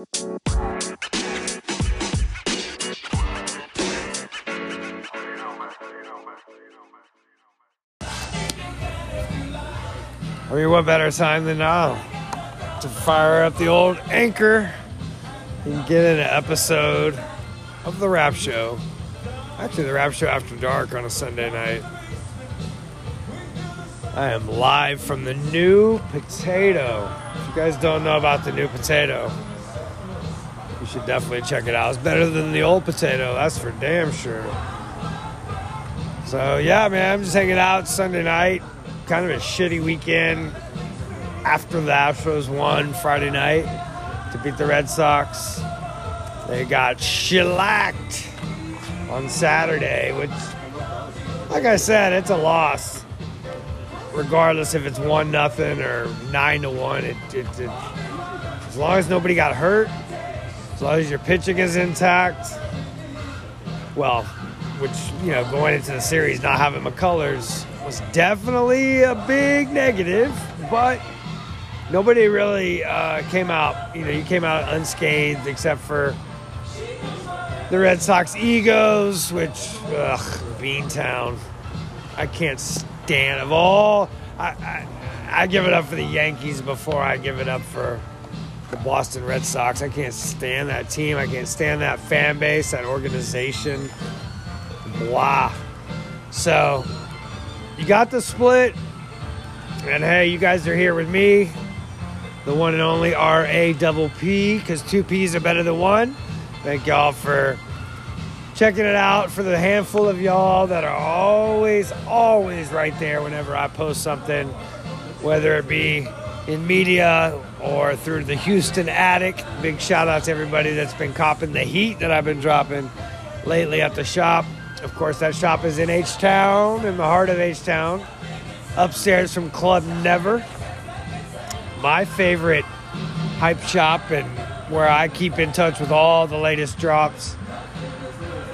I mean, what better time than now to fire up the old anchor and get an episode of the Rapp Show. Actually, the Rapp Show after dark on a Sunday night. I am live from the New Potato. If you guys don't know about the New Potato, you should definitely check it out. It's better than the old potato, that's for damn sure. So yeah, man, I'm just hanging out Sunday night. Kind of a shitty weekend after the Astros won Friday night to beat the Red Sox. They got shellacked on Saturday, which, like I said, it's a loss. Regardless if it's 1-0 or 9-1, as long as nobody got hurt, as long as your pitching is intact, well, which, you know, going into the series, not having McCullers was definitely a big negative, but nobody really came out, you know, you came out unscathed except for the Red Sox egos, which, Beantown, I can't stand. Of all, I give it up for the Yankees before I give it up for the Boston Red Sox. I can't stand that team. I can't stand that fan base, that organization. Blah. So, you got the split. And hey, you guys are here with me. The one and only R-A-double-P, because two P's are better than one. Thank y'all for checking it out, for the handful of y'all that are always right there whenever I post something, whether it be in media or through the Houston Attic. Big shout out to everybody that's been copping the heat that I've been dropping lately at the shop. Of course, that shop is in H-Town, in the heart of H-Town, upstairs from Club Never. My favorite hype shop and where I keep in touch with all the latest drops.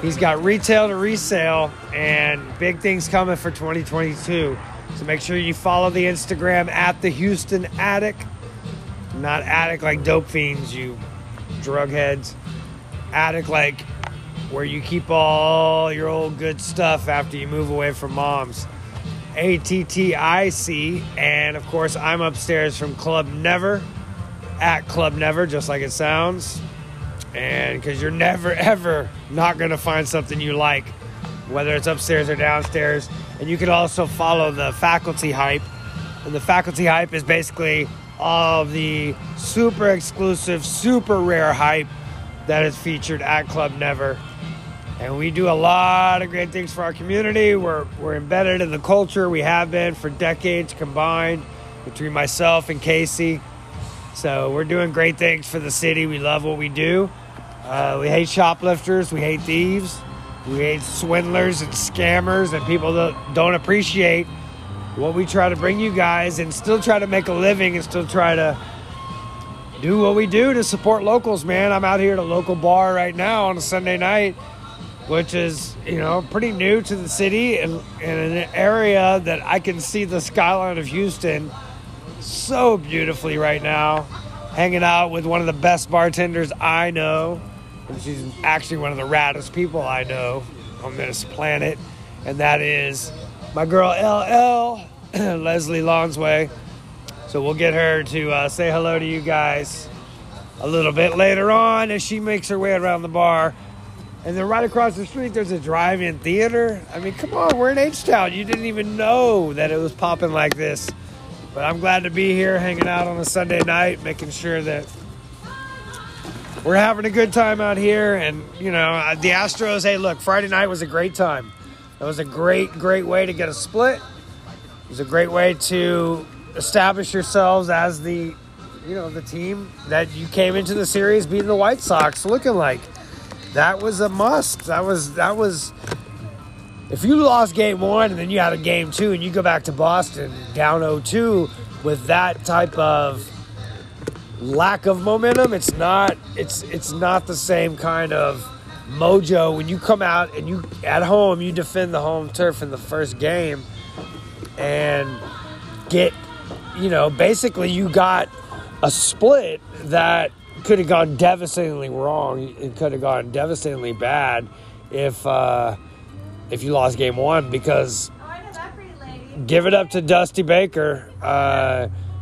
He's got retail to resale and big things coming for 2022. So make sure you follow the Instagram at the Houston Attic. Not attic like dope fiends, you drug heads. Attic like where you keep all your old good stuff after you move away from mom's. A-T-T-I-C. And of course, I'm upstairs from Club Never. At Club Never, just like it sounds. And because you're never, ever not going to find something you like, whether it's upstairs or downstairs. And you can also follow the Faculty Hype. And the Faculty Hype is basically all of the super exclusive, super rare hype that is featured at Club Never. And we do a lot of great things for our community. We're embedded in the culture. We have been for decades combined between myself and Cassie. So we're doing great things for the city. We love what we do. We hate shoplifters. We hate thieves. We hate swindlers and scammers and people that don't appreciate what we try to bring you guys and still try to make a living and still try to do what we do to support locals, man. I'm out here at a local bar right now on a Sunday night, which is, you know, pretty new to the city and an area that I can see the skyline of Houston so beautifully right now, hanging out with one of the best bartenders I know, and she's actually one of the raddest people I know on this planet, and that is my girl LL, Leslie Longsway. So we'll get her to say hello to you guys a little bit later on as she makes her way around the bar. And then right across the street, there's a drive-in theater. I mean, come on, we're in H-Town. You didn't even know that it was popping like this. But I'm glad to be here hanging out on a Sunday night, making sure that we're having a good time out here. And, you know, the Astros, hey, look, Friday night was a great time. It was a great way to get a split. It was a great way to establish yourselves as the, you know, the team that you came into the series beating the White Sox looking like. That was a must. That was if you lost game one and then you had a game two and you go back to Boston down 0-2 with that type of lack of momentum, it's not the same kind of mojo when you come out and you at home, you defend the home turf in the first game and get, you know, basically you got a split that could have gone devastatingly wrong. It could have gone devastatingly bad if you lost game one, because give it up to Dusty Baker.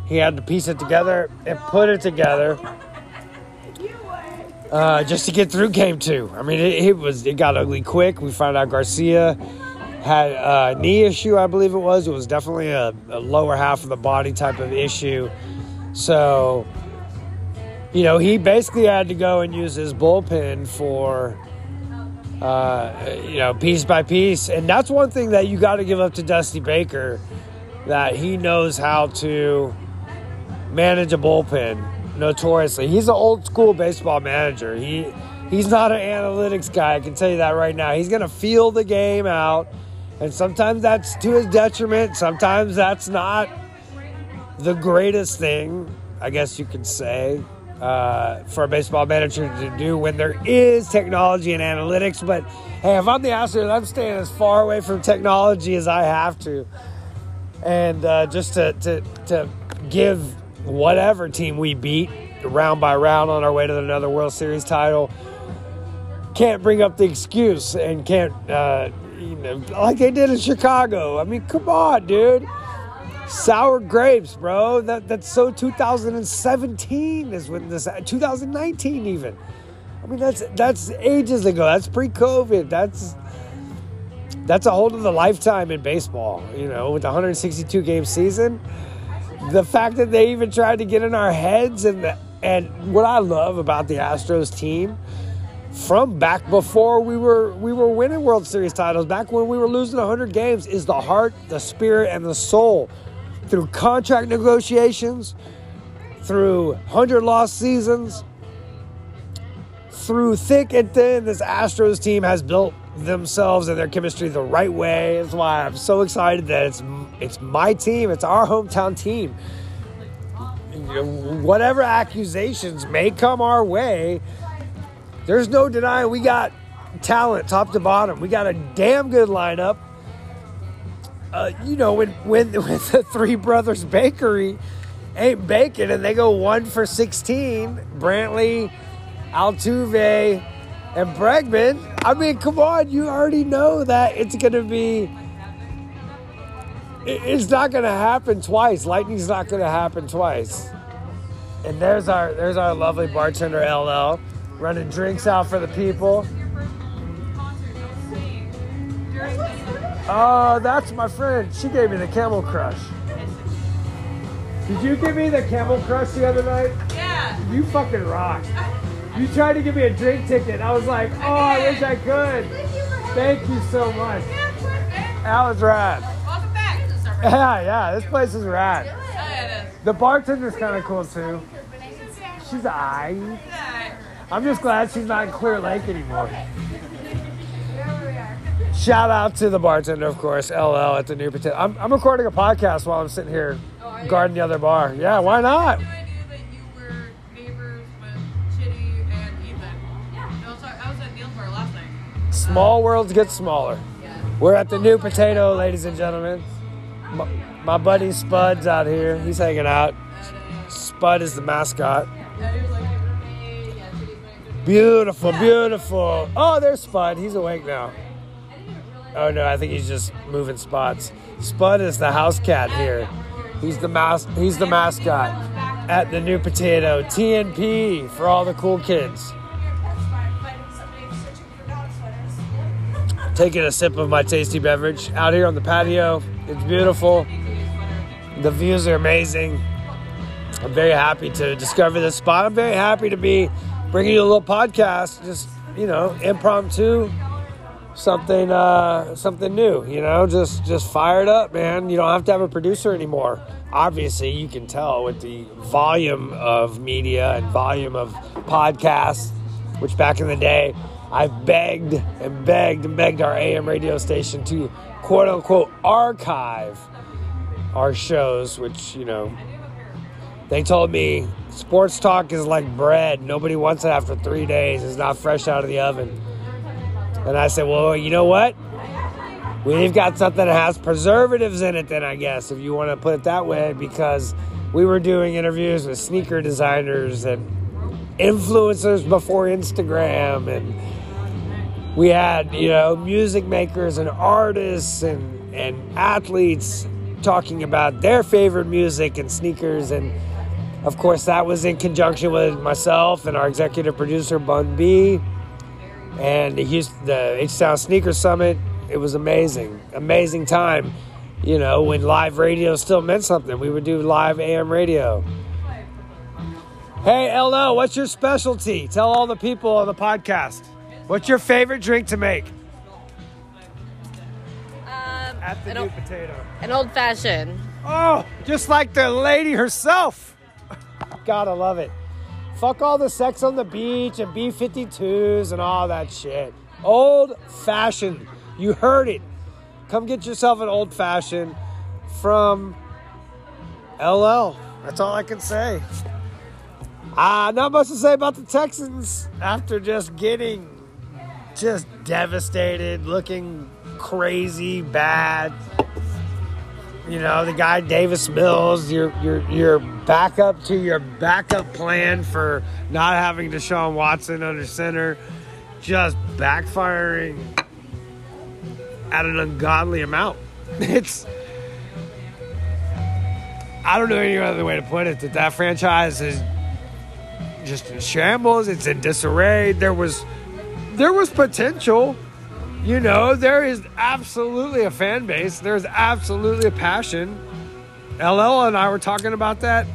He had to piece it together and put it together just to get through game two. I mean, it got ugly quick. We found out Garcia had a knee issue, I believe it was. It was definitely a lower half of the body type of issue. So, you know, he basically had to go and use his bullpen for, you know, piece by piece. And that's one thing that you got to give up to Dusty Baker, that he knows how to manage a bullpen notoriously. He's an old school baseball manager. He's not an analytics guy. I can tell you that right now. He's going to feel the game out. And sometimes that's to his detriment. Sometimes that's not the greatest thing, I guess you could say, for a baseball manager to do when there is technology and analytics. But, hey, if I'm the Astros, I'm staying as far away from technology as I have to. And just to give whatever team we beat round by round on our way to another World Series title, can't bring up the excuse and can't, you know, like they did in Chicago. I mean, come on, dude. Sour grapes, bro. That's so 2017 is when this, 2019 even. I mean, that's ages ago. That's pre-COVID. That's a whole other lifetime in baseball, you know, with the 162-game season. The fact that they even tried to get in our heads, and what I love about the Astros team from back before we were winning World Series titles, back when we were losing 100 games, is the heart, the spirit, and the soul. Through contract negotiations, through 100-loss seasons, through thick and thin, this Astros team has built themselves and their chemistry the right way. That's why I'm so excited that it's my team. It's our hometown team. Whatever accusations may come our way, there's no denying we got talent top to bottom. We got a damn good lineup. You know, when the Three Brothers Bakery ain't baking and they go 1 for 16, Brantley, Altuve, and Bregman, I mean, come on. You already know that it's going to be – it's not going to happen twice. Lightning's not going to happen twice. And there's our lovely bartender, LL, running drinks out for the people. Oh, that's my friend. She gave me the Camel Crush. Did you give me the Camel Crush the other night? Yeah. You fucking rock. You tried to give me a drink ticket. I was like, oh, I wish I could. Thank you so much. That was rad. Welcome back. Yeah, this place is rad. The bartender's kind of cool, too. She's aight. I'm just glad she's not in Clear Lake anymore. Shout out to the bartender, of course, LL at the New Potato. I'm recording a podcast while I'm sitting here guarding the other bar. Yeah, why not? Small worlds get smaller. We're at the New Potato, ladies and gentlemen. My buddy Spud's out here. He's hanging out. Spud is the mascot. Beautiful, beautiful. Oh, there's Spud. He's awake now. Oh, no, I think he's just moving spots. Spud is the house cat here. He's the mascot at the New Potato. TNP for all the cool kids. Taking a sip of my tasty beverage out here on the patio. It's beautiful. The views are amazing. I'm very happy to discover this spot. I'm very happy to be bringing you a little podcast, just, you know, impromptu, something new, you know, just fired up, man. You don't have to have a producer anymore. Obviously, you can tell with the volume of media and volume of podcasts, which back in the day, I begged and begged and begged our AM radio station to, quote unquote, archive our shows, which, you know, they told me sports talk is like bread. Nobody wants it after 3 days. It's not fresh out of the oven. And I said, well, you know what? We've got something that has preservatives in it then, I guess, if you want to put it that way, because we were doing interviews with sneaker designers and influencers before Instagram, and we had, you know, music makers and artists and athletes talking about their favorite music and sneakers. And of course that was in conjunction with myself and our executive producer Bun B and the H-Town Sneaker Summit. It was amazing time, you know, when live radio still meant something. We would do live AM radio. Hey, LO, what's your specialty? Tell all the people on the podcast. What's your favorite drink to make? At the New Potato. An old-fashioned. Oh, just like the lady herself. Gotta love it. Fuck all the sex on the beach and B-52s and all that shit. Old-fashioned. You heard it. Come get yourself an old-fashioned from LL. That's all I can say. Not much to say about the Texans after just getting just devastated, looking crazy bad. You know, the guy Davis Mills, your backup to your backup plan for not having Deshaun Watson under center, just backfiring at an ungodly amount. I don't know any other way to put it. That franchise is just in shambles. It's in disarray. There was potential. You know, there is absolutely a fan base. There's absolutely a passion. LL and I were talking about that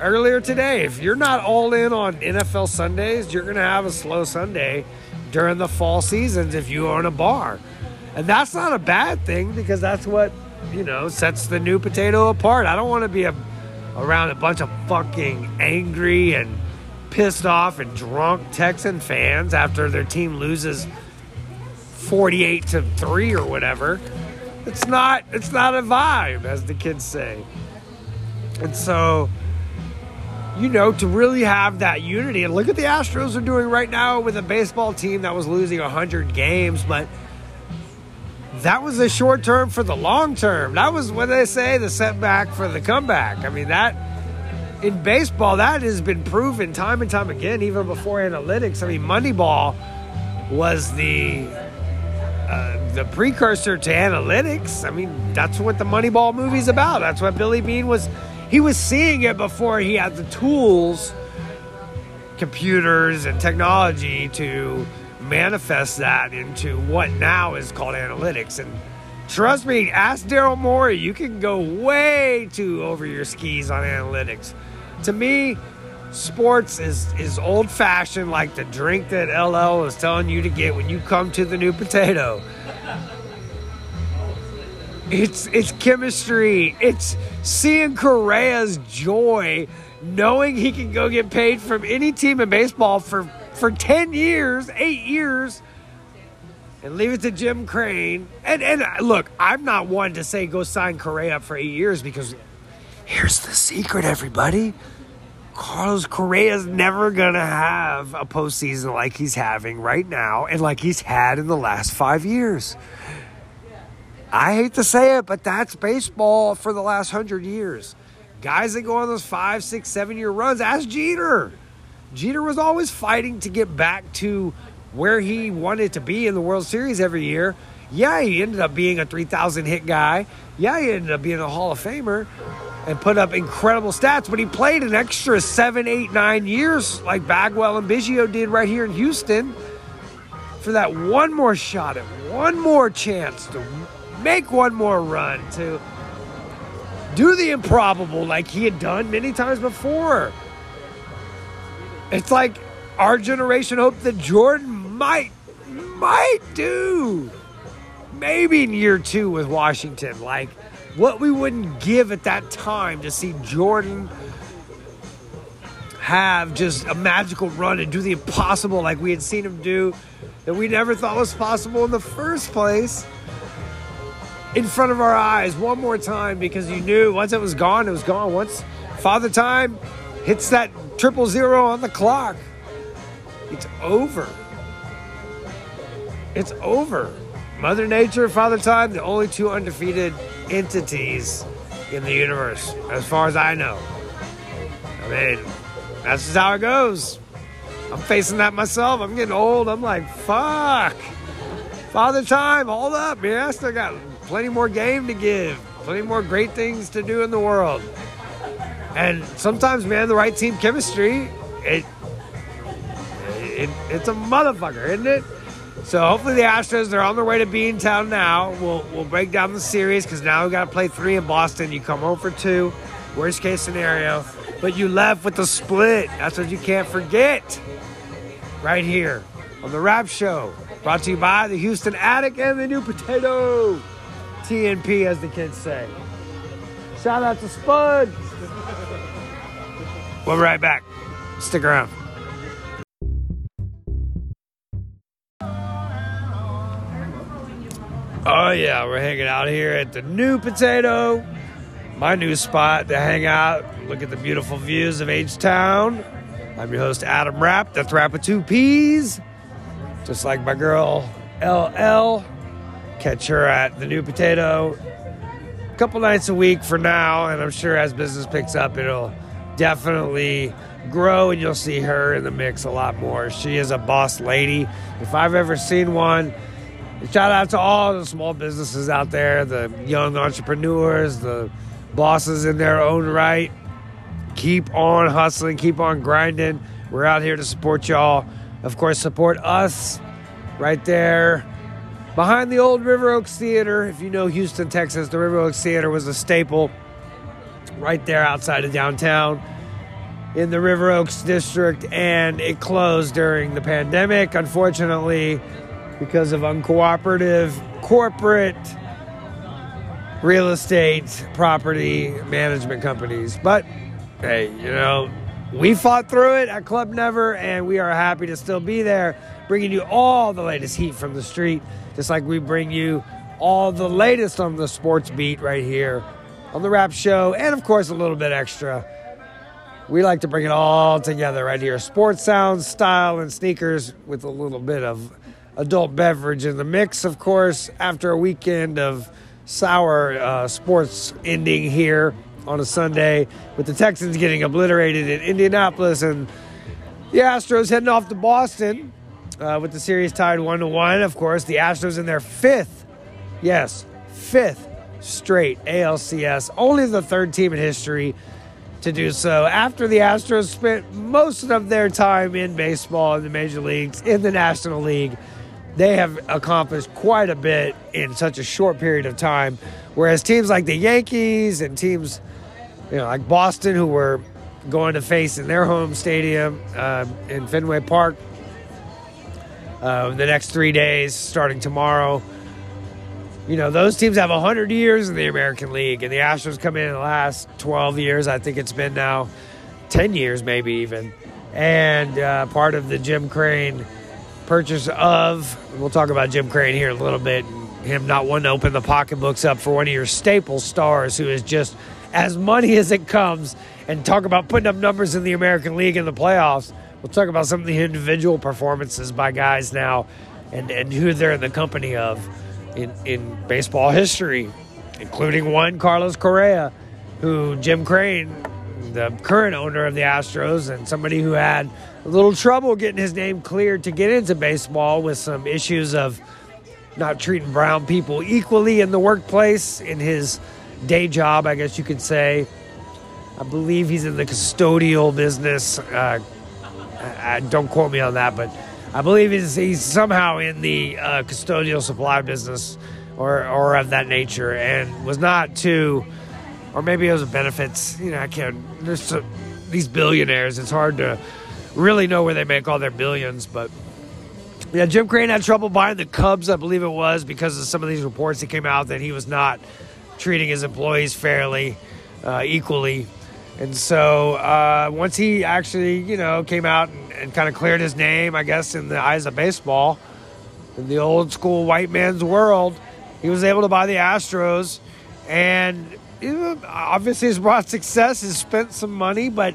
earlier today. If you're not all in on NFL Sundays, you're going to have a slow Sunday during the fall seasons if you own a bar. And that's not a bad thing, because that's what, you know, sets the New Potato apart. I don't want to be around a bunch of fucking angry and pissed off and drunk Texan fans after their team loses 48-3 or whatever. It's not a vibe, as the kids say. And so, you know, to really have that unity, and look at the Astros are doing right now with a baseball team that was losing 100 games, but that was the short term for the long term. That was what they say, the setback for the comeback. I mean, that in baseball, that has been proven time and time again, even before analytics. I mean, Moneyball was the precursor to analytics. I mean, that's what the Moneyball movie's about. That's what Billy Beane was. He was seeing it before he had the tools, computers, and technology to manifest that into what now is called analytics. And trust me, ask Daryl Morey. You can go way too over your skis on analytics. To me, sports is old-fashioned, like the drink that LL is telling you to get when you come to the New Potato. It's chemistry. It's seeing Correa's joy, knowing he can go get paid from any team in baseball for 10 years, 8 years, and leave it to Jim Crane. And look, I'm not one to say go sign Correa for 8 years, because here's the secret, everybody. Carlos Correa's never going to have a postseason like he's having right now and like he's had in the last 5 years. I hate to say it, but that's baseball for the last 100 years. Guys that go on those 5, 6, 7 year runs, ask Jeter. Jeter was always fighting to get back to where he wanted to be in the World Series every year. Yeah, he ended up being a 3,000 hit guy. Yeah, he ended up being a Hall of Famer and put up incredible stats, but he played an extra 7, 8, 9 years like Bagwell and Biggio did right here in Houston for that one more shot at one more chance to make one more run, to do the improbable like he had done many times before. It's like our generation hoped that Jordan might do maybe in year two with Washington. Like, what we wouldn't give at that time to see Jordan have just a magical run and do the impossible like we had seen him do, that we never thought was possible in the first place, in front of our eyes one more time, because you knew once it was gone, it was gone. Once Father Time hits that 000 on the clock, it's over. It's over. Mother Nature, Father Time, the only two undefeated entities in the universe, as far as I know. I mean, that's just how it goes. I'm facing that myself. I'm getting old. I'm like, fuck. Father Time, hold up, man. I still got plenty more game to give. Plenty more great things to do in the world. And sometimes, man, the right team chemistry, it's a motherfucker, isn't it? So hopefully the Astros, they're on their way to Beantown now. We'll break down the series because now we've got to play 3 in Boston. You come home for 2, worst case scenario. But you left with a split. That's what you can't forget. Right here on the Rapp Show. Brought to you by the Houston Attic and the New Potato. TNP, as the kids say. Shout out to Spud. We'll be right back. Stick around. Oh, yeah, we're hanging out here at the New Potato, my new spot to hang out, look at the beautiful views of H-Town. I'm your host, Adam Rapp. That's Rapp with 2 P's, just like my girl, LL. Catch her at the New Potato a couple nights a week for now, and I'm sure as business picks up, it'll definitely grow, and you'll see her in the mix a lot more. She is a boss lady, if I've ever seen one. Shout out to all the small businesses out there, the young entrepreneurs, the bosses in their own right. Keep on hustling, keep on grinding. We're out here to support y'all. Of course, support us right there behind the old River Oaks Theater. If you know Houston, Texas, the River Oaks Theater was a staple right there outside of downtown in the River Oaks district, and it closed during the pandemic, unfortunately, because of uncooperative corporate real estate property management companies. But, hey, you know, we fought through it at Club Never, and we are happy to still be there, bringing you all the latest heat from the street, just like we bring you all the latest on the sports beat right here on the Rapp Show, and, of course, a little bit extra. We like to bring it all together right here. Sports sounds, style, and sneakers with a little bit of adult beverage in the mix, of course, after a weekend of sour sports ending here on a Sunday with the Texans getting obliterated in Indianapolis and the Astros heading off to Boston with the series tied 1-1. Of course, the Astros in their fifth straight ALCS, only the 3rd team in history to do so, after the Astros spent most of their time in baseball in the major leagues, in the National League. They have accomplished quite a bit in such a short period of time, whereas teams like the Yankees and teams, you know, like Boston, who were going to face in their home stadium in Fenway Park the next 3 days starting tomorrow, you know, those teams have 100 years in the American League, and the Astros come in the last 12 years. I think it's been now 10 years maybe even. And part of the Jim Crane purchase of, we'll talk about Jim Crane here in a little bit, and him not wanting to open the pocketbooks up for one of your staple stars who is just as money as it comes, and talk about putting up numbers in the American League in the playoffs. We'll talk about some of the individual performances by guys now and who they're in the company of in baseball history, including one Carlos Correa, who Jim Crane, the current owner of the Astros, and somebody who had a little trouble getting his name cleared to get into baseball with some issues of not treating brown people equally in the workplace, in his day job, I guess you could say. I believe he's in the custodial business. Don't quote me on that, but I believe he's somehow in the custodial supply business or of that nature, and was not too, or maybe it was benefits. You know, I can't, there's these billionaires, it's hard to really know where they make all their billions. But yeah, Jim Crane had trouble buying the Cubs, I believe it was, because of some of these reports that came out that he was not treating his employees fairly, equally. And so once he actually, you know, came out and kind of cleared his name, I guess, in the eyes of baseball, in the old school white man's world, he was able to buy the Astros. And you know, obviously he's brought success, he's spent some money, but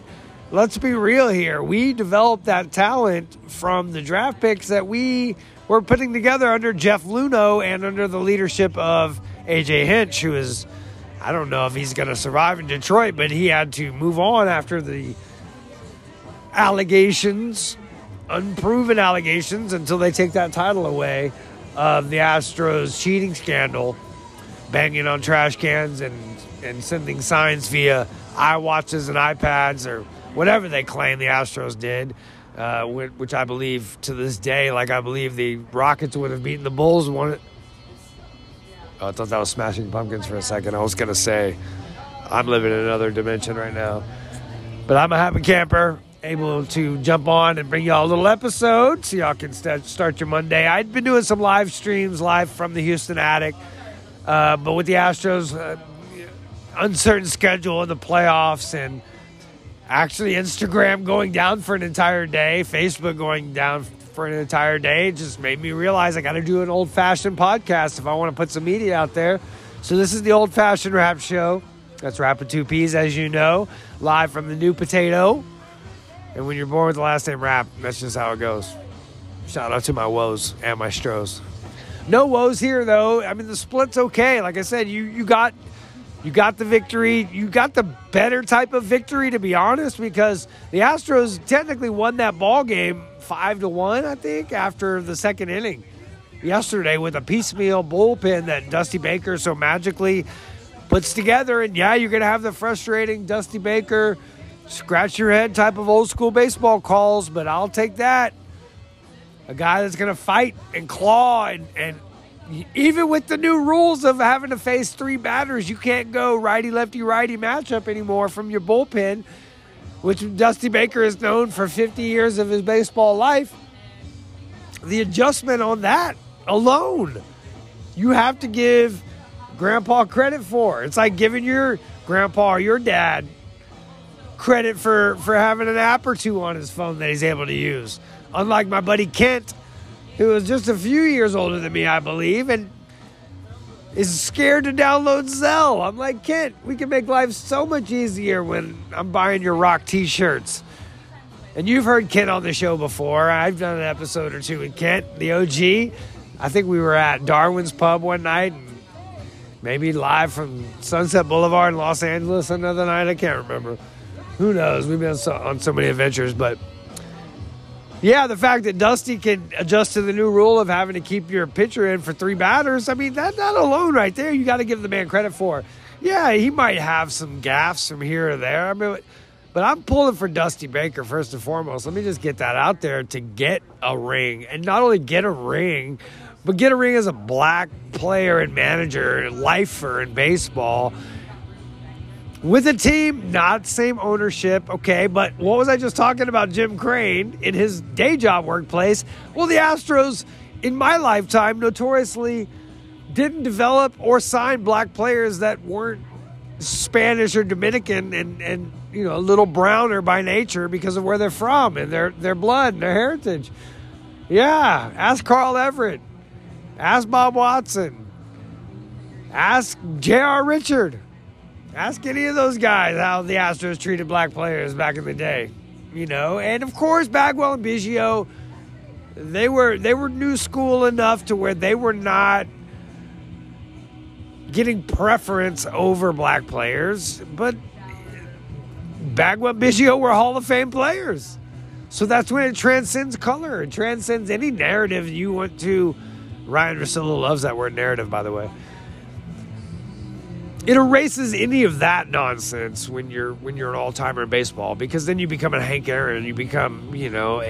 let's be real here. We developed that talent from the draft picks that we were putting together under Jeff Luhnow and under the leadership of A.J. Hinch, who is, I don't know if he's going to survive in Detroit, but he had to move on after the allegations unproven allegations until they take that title away of the Astros cheating scandal, banging on trash cans and sending signs via iWatches and iPads or whatever they claim the Astros did, which I believe to this day, like I believe the Rockets would have beaten the Bulls. Oh, I thought that was Smashing Pumpkins for a second. I was going to say I'm living in another dimension right now. But I'm a happy camper, able to jump on and bring y'all a little episode so y'all can start your Monday. I'd been doing some live streams live from the Houston Attic, but with the Astros' uncertain schedule in the playoffs and actually Instagram going down for an entire day, Facebook going down for an entire day, it just made me realize I got to do an old-fashioned podcast if I want to put some media out there. So this is the old-fashioned Rapp Show. That's Rapp with two P's, as you know, live from the New Potato. And when you're born with the last name Rapp, that's just how it goes. Shout out to my woes and my stros. No woes here, though. I mean, the split's okay. Like I said, you got the victory. You got the better type of victory, to be honest, because the Astros technically won that ball game 5-1, I think, after the second inning yesterday with a piecemeal bullpen that Dusty Baker so magically puts together. And, yeah, you're going to have the frustrating Dusty Baker scratch your head type of old school baseball calls, but I'll take that. A guy that's going to fight and claw, and even with the new rules of having to face three batters, you can't go righty, lefty, righty matchup anymore from your bullpen, which Dusty Baker is known for 50 years of his baseball life. The adjustment on that alone, you have to give Grandpa credit for. It's like giving your grandpa or your dad credit for having an app or two on his phone that he's able to use. Unlike my buddy Kent, who is just a few years older than me, I believe, and is scared to download Zelle. I'm like, Kent, we can make life so much easier when I'm buying your rock t-shirts. And you've heard Kent on the show before. I've done an episode or two with Kent, the OG. I think we were at Darwin's Pub one night, and maybe live from Sunset Boulevard in Los Angeles another night. I can't remember. Who knows? We've been on so many adventures. But, yeah, the fact that Dusty can adjust to the new rule of having to keep your pitcher in for three batters, I mean, that alone right there, you got to give the man credit for. Yeah, he might have some gaffes from here or there. I mean, but I'm pulling for Dusty Baker first and foremost. Let me just get that out there, to get a ring. And not only get a ring, but get a ring as a black player and manager and lifer in baseball. With a team, not same ownership, okay, but what was I just talking about Jim Crane in his day job workplace? Well, the Astros, in my lifetime, notoriously didn't develop or sign black players that weren't Spanish or Dominican and you know, a little browner by nature because of where they're from and their blood and their heritage. Yeah, ask Carl Everett. Ask Bob Watson. Ask J.R. Richard. Ask any of those guys how the Astros treated black players back in the day, you know. And, of course, Bagwell and Biggio, they were new school enough to where they were not getting preference over black players. But Bagwell and Biggio were Hall of Fame players. So that's when it transcends color. It transcends any narrative you want to. Ryan Russillo loves that word, narrative, by the way. It erases any of that nonsense when you're an all-timer in baseball, because then you become a Hank Aaron, you become, you know,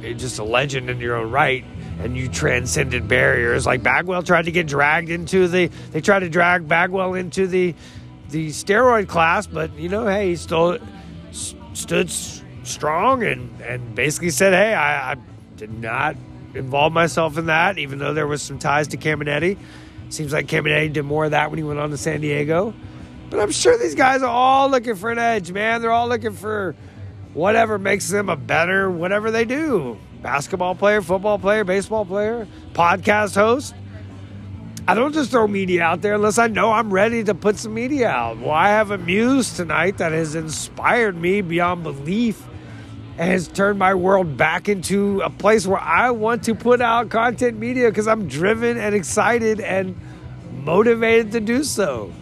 just a legend in your own right, and you transcended barriers. Like Bagwell tried to get dragged into they tried to drag Bagwell into the steroid class, but, you know, hey, he still stood strong and basically said, hey, I did not involve myself in that, even though there was some ties to Caminiti. Seems like Caminiti did more of that when he went on to San Diego. But I'm sure these guys are all looking for an edge, man. They're all looking for whatever makes them a better, whatever they do. Basketball player, football player, baseball player, podcast host. I don't just throw media out there unless I know I'm ready to put some media out. Well, I have a muse tonight that has inspired me beyond belief and has turned my world back into a place where I want to put out content media because I'm driven and excited and motivated to do so.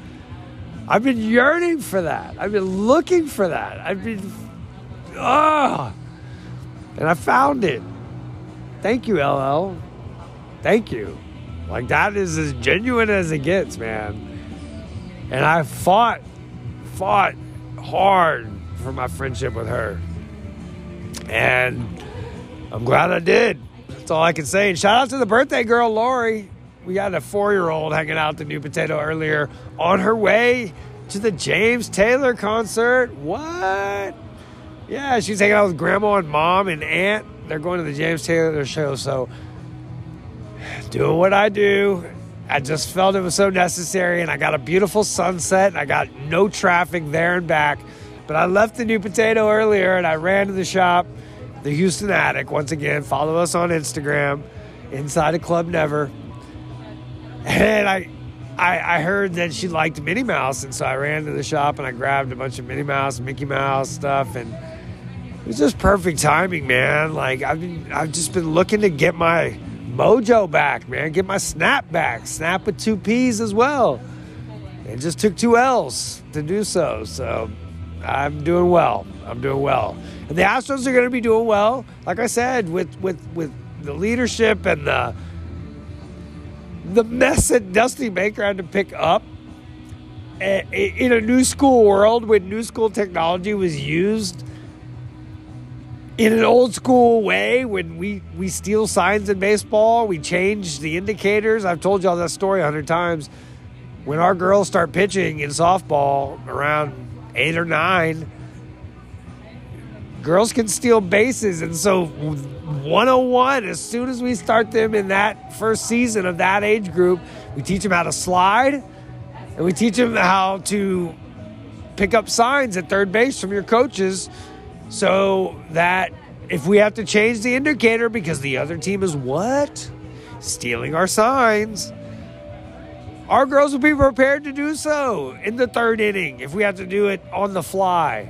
I've been yearning for that. I've been looking for that. I've been... And I found it. Thank you, LL. Thank you. Like, that is as genuine as it gets, man. And I fought hard for my friendship with her. And I'm glad I did. That's all I can say. And shout out to the birthday girl, Lori. We got a 4-year-old hanging out at the New Potato earlier on her way to the James Taylor concert. What? Yeah, she's hanging out with grandma and mom and aunt. They're going to the James Taylor show, so doing what I do. I just felt it was so necessary, and I got a beautiful sunset, and I got no traffic there and back. But I left the New Potato earlier, and I ran to the shop, the Houston Attic. Once again, follow us on Instagram, inside of Club Never. And I heard that she liked Minnie Mouse, and so I ran to the shop and I grabbed a bunch of Minnie Mouse, Mickey Mouse stuff, and it was just perfect timing, man. Like, I've just been looking to get my mojo back, man, get my snap back. Snap with 2 P's as well. It just took 2 L's to do so, so I'm doing well. And the Astros are going to be doing well, like I said, with the leadership and the mess that Dusty Baker had to pick up in a new school world when new school technology was used in an old school way, when we steal signs in baseball, we change the indicators. I've told y'all that story 100 times. When our girls start pitching in softball around 8 or 9, girls can steal bases, and so 101, as soon as we start them in that first season of that age group, we teach them how to slide, and we teach them how to pick up signs at third base from your coaches, so that if we have to change the indicator because the other team is what? Stealing our signs, our girls will be prepared to do so in the third inning if we have to do it on the fly.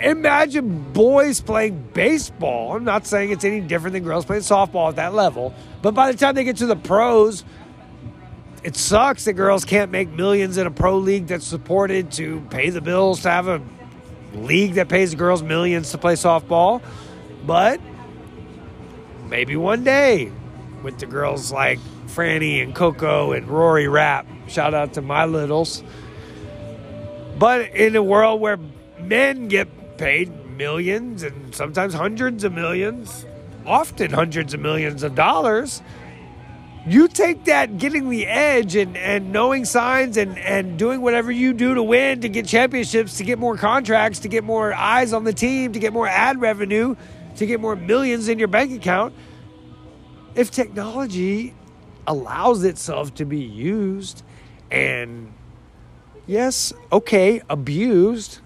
Imagine boys playing baseball. I'm not saying it's any different than girls playing softball at that level, but by the time they get to the pros, it sucks that girls can't make millions in a pro league that's supported to pay the bills, to have a league that pays girls millions to play softball. But maybe one day, with the girls like Franny and Coco and Rory Rapp, shout out to my littles. But in a world where men get paid millions and sometimes hundreds of millions, often hundreds of millions of dollars, you take that getting the edge and knowing signs and doing whatever you do to win, to get championships, to get more contracts, to get more eyes on the team, to get more ad revenue, to get more millions in your bank account. If technology allows itself to be used and, yes, okay, abused,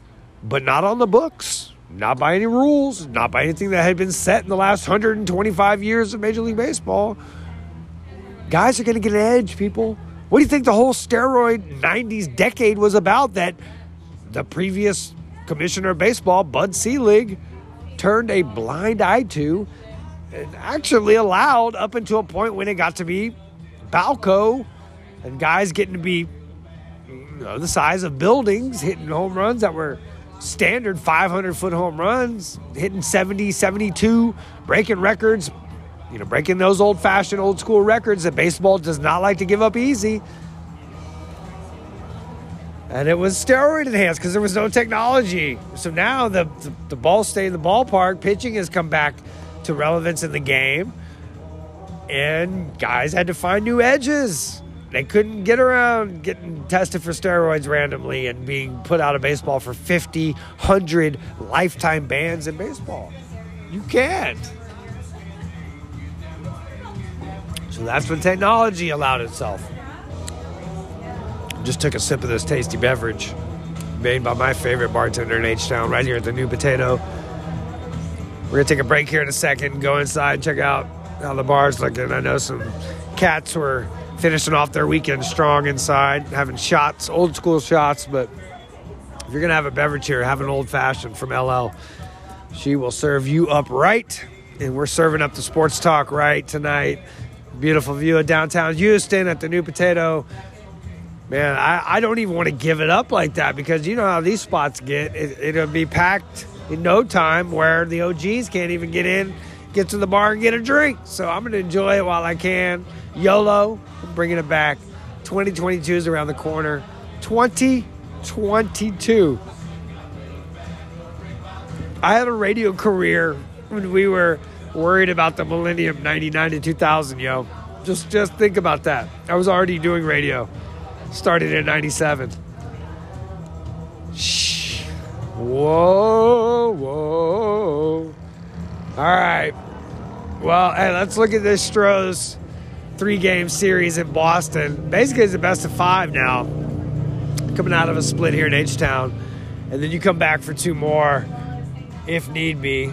but not on the books, not by any rules, not by anything that had been set in the last 125 years of Major League Baseball. Guys are going to get an edge, people. What do you think the whole steroid 90s decade was about, that the previous commissioner of baseball, Bud Selig, turned a blind eye to and actually allowed up until a point when it got to be Balco and guys getting to be, you know, the size of buildings, hitting home runs that were standard 500-foot home runs, hitting 70, 72, breaking records, you know, breaking those old-fashioned, old-school records that baseball does not like to give up easy. And it was steroid-enhanced because there was no technology. So now the ball stayed in the ballpark. Pitching has come back to relevance in the game. And guys had to find new edges. They couldn't get around getting tested for steroids randomly and being put out of baseball for 50, 100 lifetime bans in baseball. You can't. So that's when technology allowed itself. Just took a sip of this tasty beverage made by my favorite bartender in H-Town right here at the New Potato. We're going to take a break here in a second, go inside, check out how the bar's looking. I know some cats were finishing off their weekend strong inside, having shots, old school shots. But if you're going to have a beverage here, have an old fashioned from LL. She will serve you up right. And we're serving up the sports talk right tonight. Beautiful view of downtown Houston at the New Potato. Man, I don't even want to give it up like that because you know how these spots get. It'll be packed in no time where the OGs can't even get in, get to the bar and get a drink. So I'm going to enjoy it while I can. YOLO, I'm bringing it back. 2022 is around the corner. 2022. I had a radio career when we were worried about the millennium, 99 to 2000, yo. Just think about that. I was already doing radio. Started in 97. Shh. Whoa, whoa. All right. Well, hey, let's look at this Astros 3-game series in Boston. Basically, it's the best of 5 now. Coming out of a split here in H-Town. And then you come back for 2 more if need be,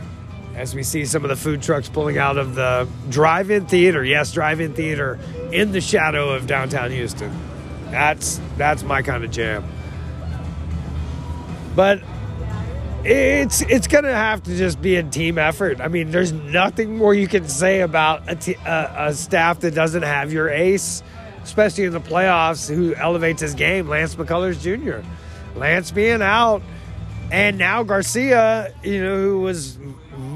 as we see some of the food trucks pulling out of the drive-in theater. Yes, drive-in theater in the shadow of downtown Houston. That's my kind of jam. But it's going to have to just be a team effort. I mean, there's nothing more you can say about a staff that doesn't have your ace, especially in the playoffs, who elevates his game, Lance McCullers Jr. Lance being out. And now Garcia, who was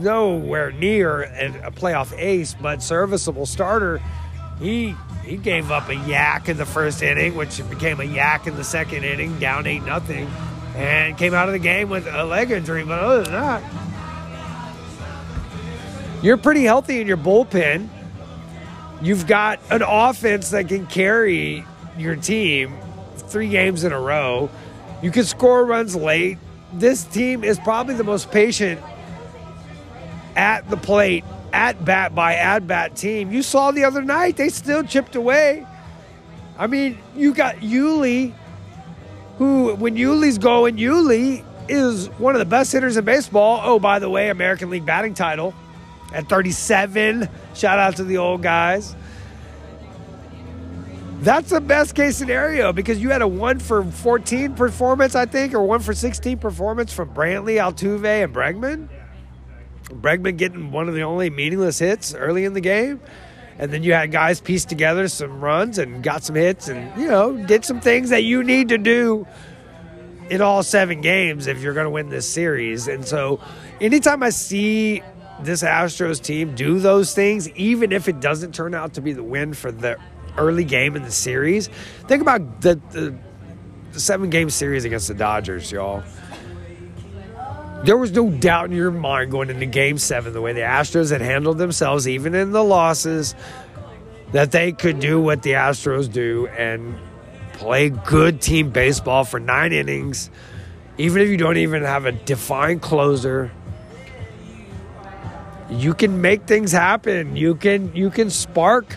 nowhere near a playoff ace, but serviceable starter, he gave up a yak in the first inning, which became a yak in the second inning, down 8-0, and came out of the game with a leg injury. But other than that, you're pretty healthy in your bullpen. You've got an offense that can carry your team 3 games in a row. You can score runs late. This team is probably the most patient at the plate, at-bat by at-bat team. You saw the other night, they still chipped away. I mean, you got Yuli, who, when Yuli's going, Yuli is one of the best hitters in baseball. Oh, by the way, American League batting title at 37. Shout out to the old guys. That's the best case scenario, because you had a 1-for-14 performance, I think, or 1-for-16 performance from Brantley, Altuve, and Bregman. Bregman getting one of the only meaningless hits early in the game. And then you had guys piece together some runs and got some hits and, did some things that you need to do in all 7 games if you're going to win this series. And so anytime I see this Astros team do those things, even if it doesn't turn out to be the win for the early game in the series. Think about the 7-game series against the Dodgers, y'all. There was no doubt in your mind going into Game 7, the way the Astros had handled themselves, even in the losses, that they could do what the Astros do and play good team baseball for 9 innings, even if you don't even have a defined closer. You can make things happen. You can spark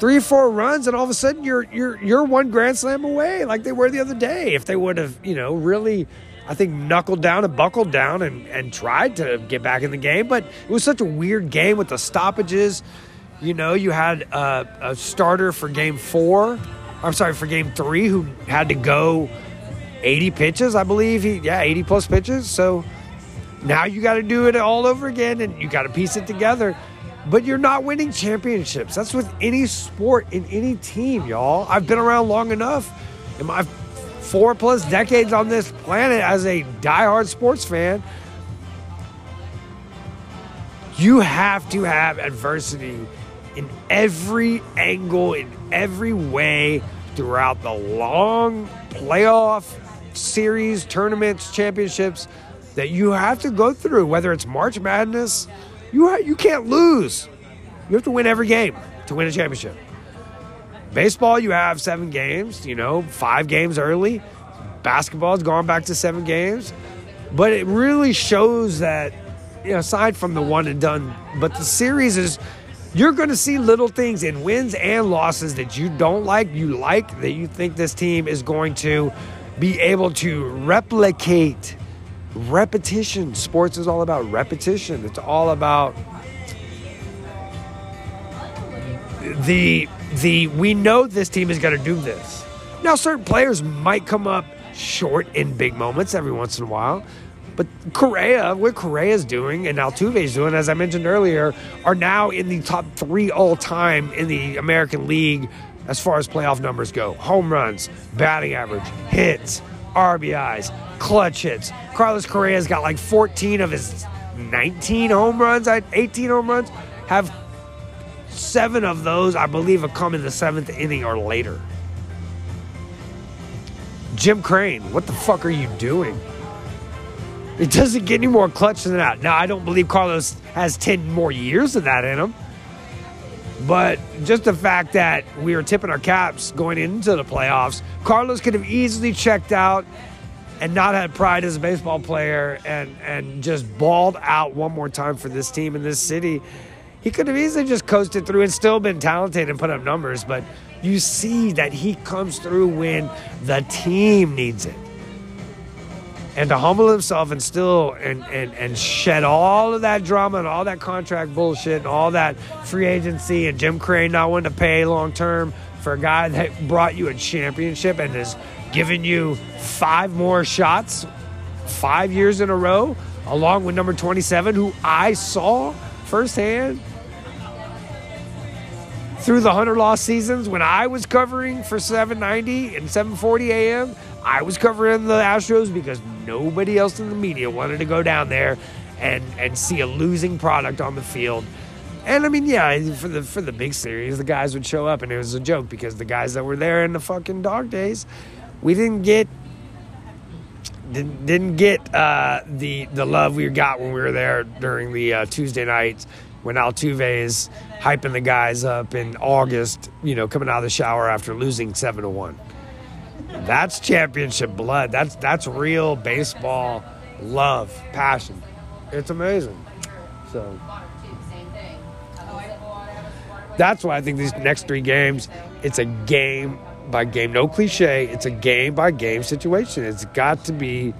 3 or 4 runs, and all of a sudden you're 1 grand slam away, like they were the other day. If they would have, really, I think, knuckled down and buckled down and tried to get back in the game. But it was such a weird game with the stoppages. You had a starter for Game 3, who had to go 80 pitches, I believe. 80 plus pitches. So now you got to do it all over again, and you got to piece it together. But you're not winning championships. That's with any sport in any team, y'all. I've been around long enough in my 4+ decades on this planet as a diehard sports fan. You have to have adversity in every angle, in every way, throughout the long playoff series, tournaments, championships that you have to go through, whether it's March Madness. You can't lose. You have to win every game to win a championship. Baseball, you have 7 games, 5 games early. Basketball's gone back to 7 games. But it really shows that, aside from the one and done, but the series is, you're going to see little things in wins and losses that you don't like, you like, that you think this team is going to be able to replicate. Repetition. Sports is all about repetition. It's all about the we know this team is going to do this. Now, certain players might come up short in big moments every once in a while, but what Correa's doing and Altuve's doing, as I mentioned earlier, are now in the top 3 all time in the American League as far as playoff numbers go. Home runs, batting average, hits, RBIs, clutch hits. Carlos Correa's got like 14 of his 19 home runs, 18 home runs, have 7 of those, I believe, have come in the 7th inning or later. Jim Crane, what the fuck are you doing? It doesn't get any more clutch than that. Now, I don't believe Carlos has 10 more years of that in him. But just the fact that we are tipping our caps going into the playoffs, Carlos could have easily checked out and not had pride as a baseball player and just balled out one more time for this team in this city. He could have easily just coasted through and still been talented and put up numbers. But you see that he comes through when the team needs it. And to humble himself and still and shed all of that drama and all that contract bullshit and all that free agency and Jim Crane not wanting to pay long term for a guy that brought you a championship and has given you 5 more shots 5 years in a row, along with number 27, who I saw firsthand through the 100 loss seasons when I was covering for 790 and 740 a.m. I was covering the Astros because nobody else in the media wanted to go down there and see a losing product on the field. And, I mean, yeah, for the big series, the guys would show up, and it was a joke because the guys that were there in the fucking dog days, we didn't get the love we got when we were there during the Tuesday nights when Altuve is hyping the guys up in August, you know, coming out of the shower after losing 7-1. That's championship blood. That's real baseball love, passion. It's amazing. So that's why I think these next 3 games, it's a game by game. No cliche. It's a game by game situation. It's got to be.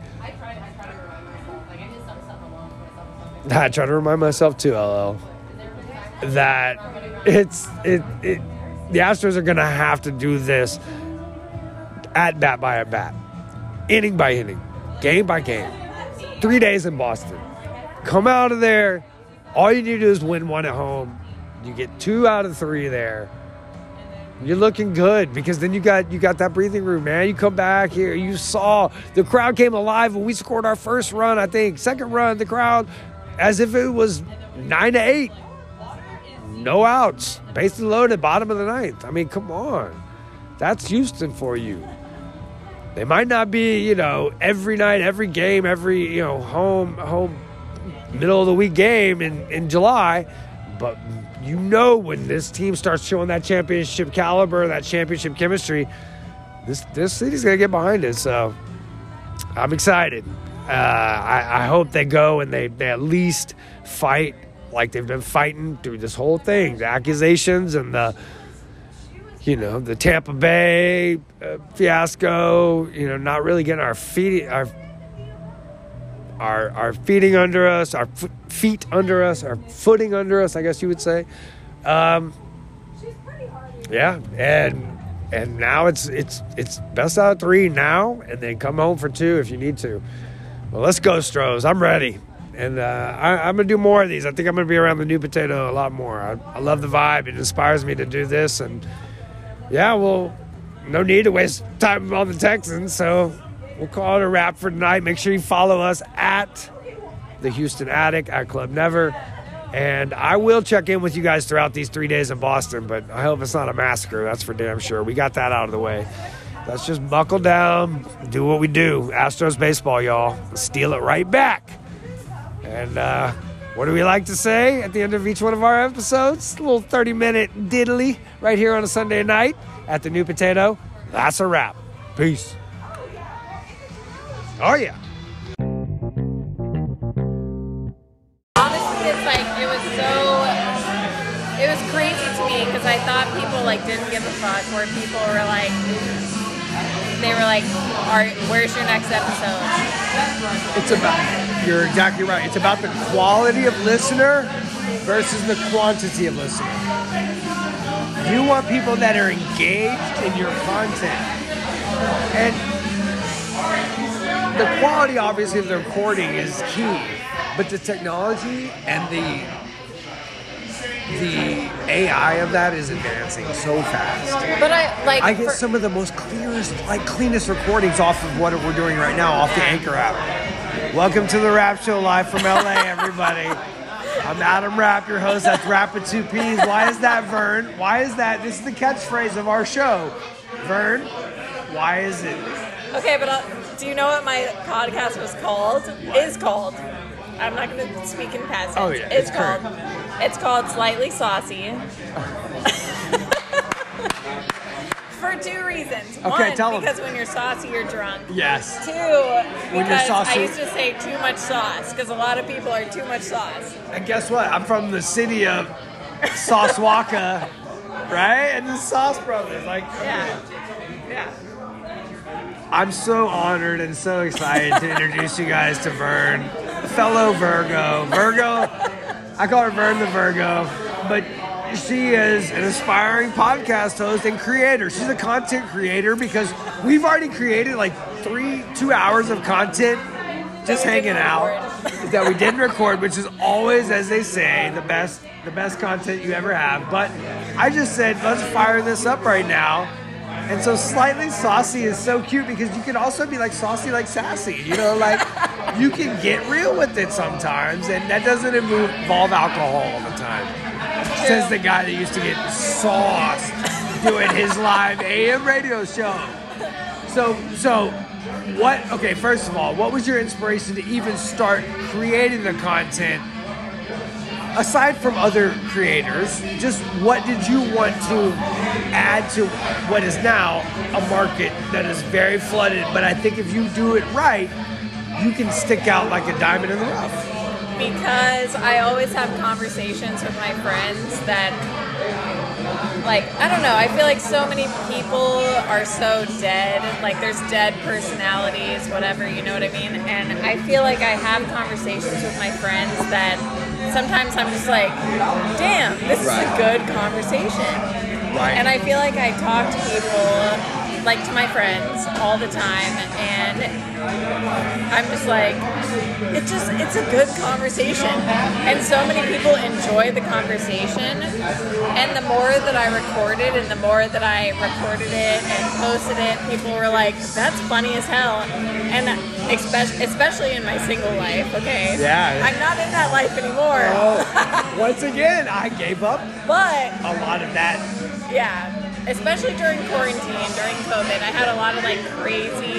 I try to remind myself too, LL, that it's the Astros are going to have to do this at bat by at bat, inning by inning, game by game. 3 days in Boston. Come out of there. All you need to do is win 1 at home. You get 2 out of 3 there. You're looking good because then you got that breathing room, man. You come back here. You saw the crowd came alive when we scored our first run, I think. Second run, the crowd, as if it was 9-8. No outs. Bases loaded, bottom of the 9th. I mean, come on. That's Houston for you. They might not be, you know, every night, every game, every, you know, home middle of the week game in July, but you know when this team starts showing that championship caliber, that championship chemistry, this city's going to get behind it. So I'm excited. I hope they go and they at least fight like they've been fighting through this whole thing. The accusations and the, you know, the Tampa Bay fiasco, you know, not really getting our footing under us, I guess you would say. Yeah, and now it's best out of 3 now, and then come home for 2 if you need to. Well, let's go, Stros. I'm ready, and I'm gonna do more of these. I think I'm gonna be around the New Potato a lot more. I love the vibe. It inspires me to do this, and yeah, well, no need to waste time on the Texans, so we'll call it a wrap for tonight. Make sure you follow us at the Houston Attic, at Club Never. And I will check in with you guys throughout these 3 days in Boston, but I hope it's not a massacre. That's for damn sure. We got that out of the way. Let's just buckle down, do what we do. Astros baseball, y'all. Steal it right back. And what do we like to say at the end of each one of our episodes? A little 30-minute diddly right here on a Sunday night at the New Potato. That's a wrap. Peace. Oh, yeah. Honestly, it's like it was crazy to me because I thought people like didn't give a fuck, where people were like, all right, where's your next episode? You're exactly right. It's about the quality of listener versus the quantity of listener. You want people that are engaged in your content. And the quality, obviously, of the recording is key, but the technology and the AI of that is advancing so fast. But I get some of the most cleanest recordings off of what we're doing right now off the Anchor app. Welcome to the Rapp Show live from LA, everybody. I'm Adam Rapp, your host. That's Rapp with two P's. Why is that, Vern? Why is that? This is the catchphrase of our show. Vern, why is it? Okay, but do you know what my podcast was called? What? Is called. I'm not going to speak in past tense. Oh, yeah. It's called. Current. It's called Slightly Saucy. For two reasons. Okay, one, tell them. Because when you're saucy, you're drunk. Yes. Two, because I used to say too much sauce, because a lot of people are too much sauce. And guess what? I'm from the city of Saucewaka, right? And the Sauce Brothers. Like, yeah. I'm so honored and so excited to introduce you guys to Vern, a fellow Virgo. I call her Vern the Virgo, but she is an aspiring podcast host and creator. She's a content creator because we've already created like 2 hours of content just hanging out that we didn't record, which is always, as they say, the best content you ever have. But I just said, let's fire this up right now. And so Slightly Saucy is so cute because you can also be like saucy like sassy. You know, like you can get real with it sometimes, and that doesn't involve alcohol all the time. True. Says the guy that used to get sauced doing his live AM radio show. So what, okay, first of all, what was your inspiration to even start creating the content? Aside from other creators, just what did you want to add to what is now a market that is very flooded? But I think if you do it right, you can stick out like a diamond in the rough. Because I always have conversations with my friends that, like, I don't know, I feel like so many people are so dead. Like, there's dead personalities, whatever, you know what I mean? And I feel like I have conversations with my friends that sometimes I'm just like, damn, this is a good conversation. Right. And I feel like I talk to people, like to my friends, all the time, and I'm just like, it's a good conversation. And so many people enjoy the conversation, and the more that I recorded it and posted it, people were like, that's funny as hell. And especially in my single life, okay? Yeah. I'm not in that life anymore. Oh, once again, I gave up. But a lot of that. Yeah. Especially during quarantine, during COVID, I had a lot of crazy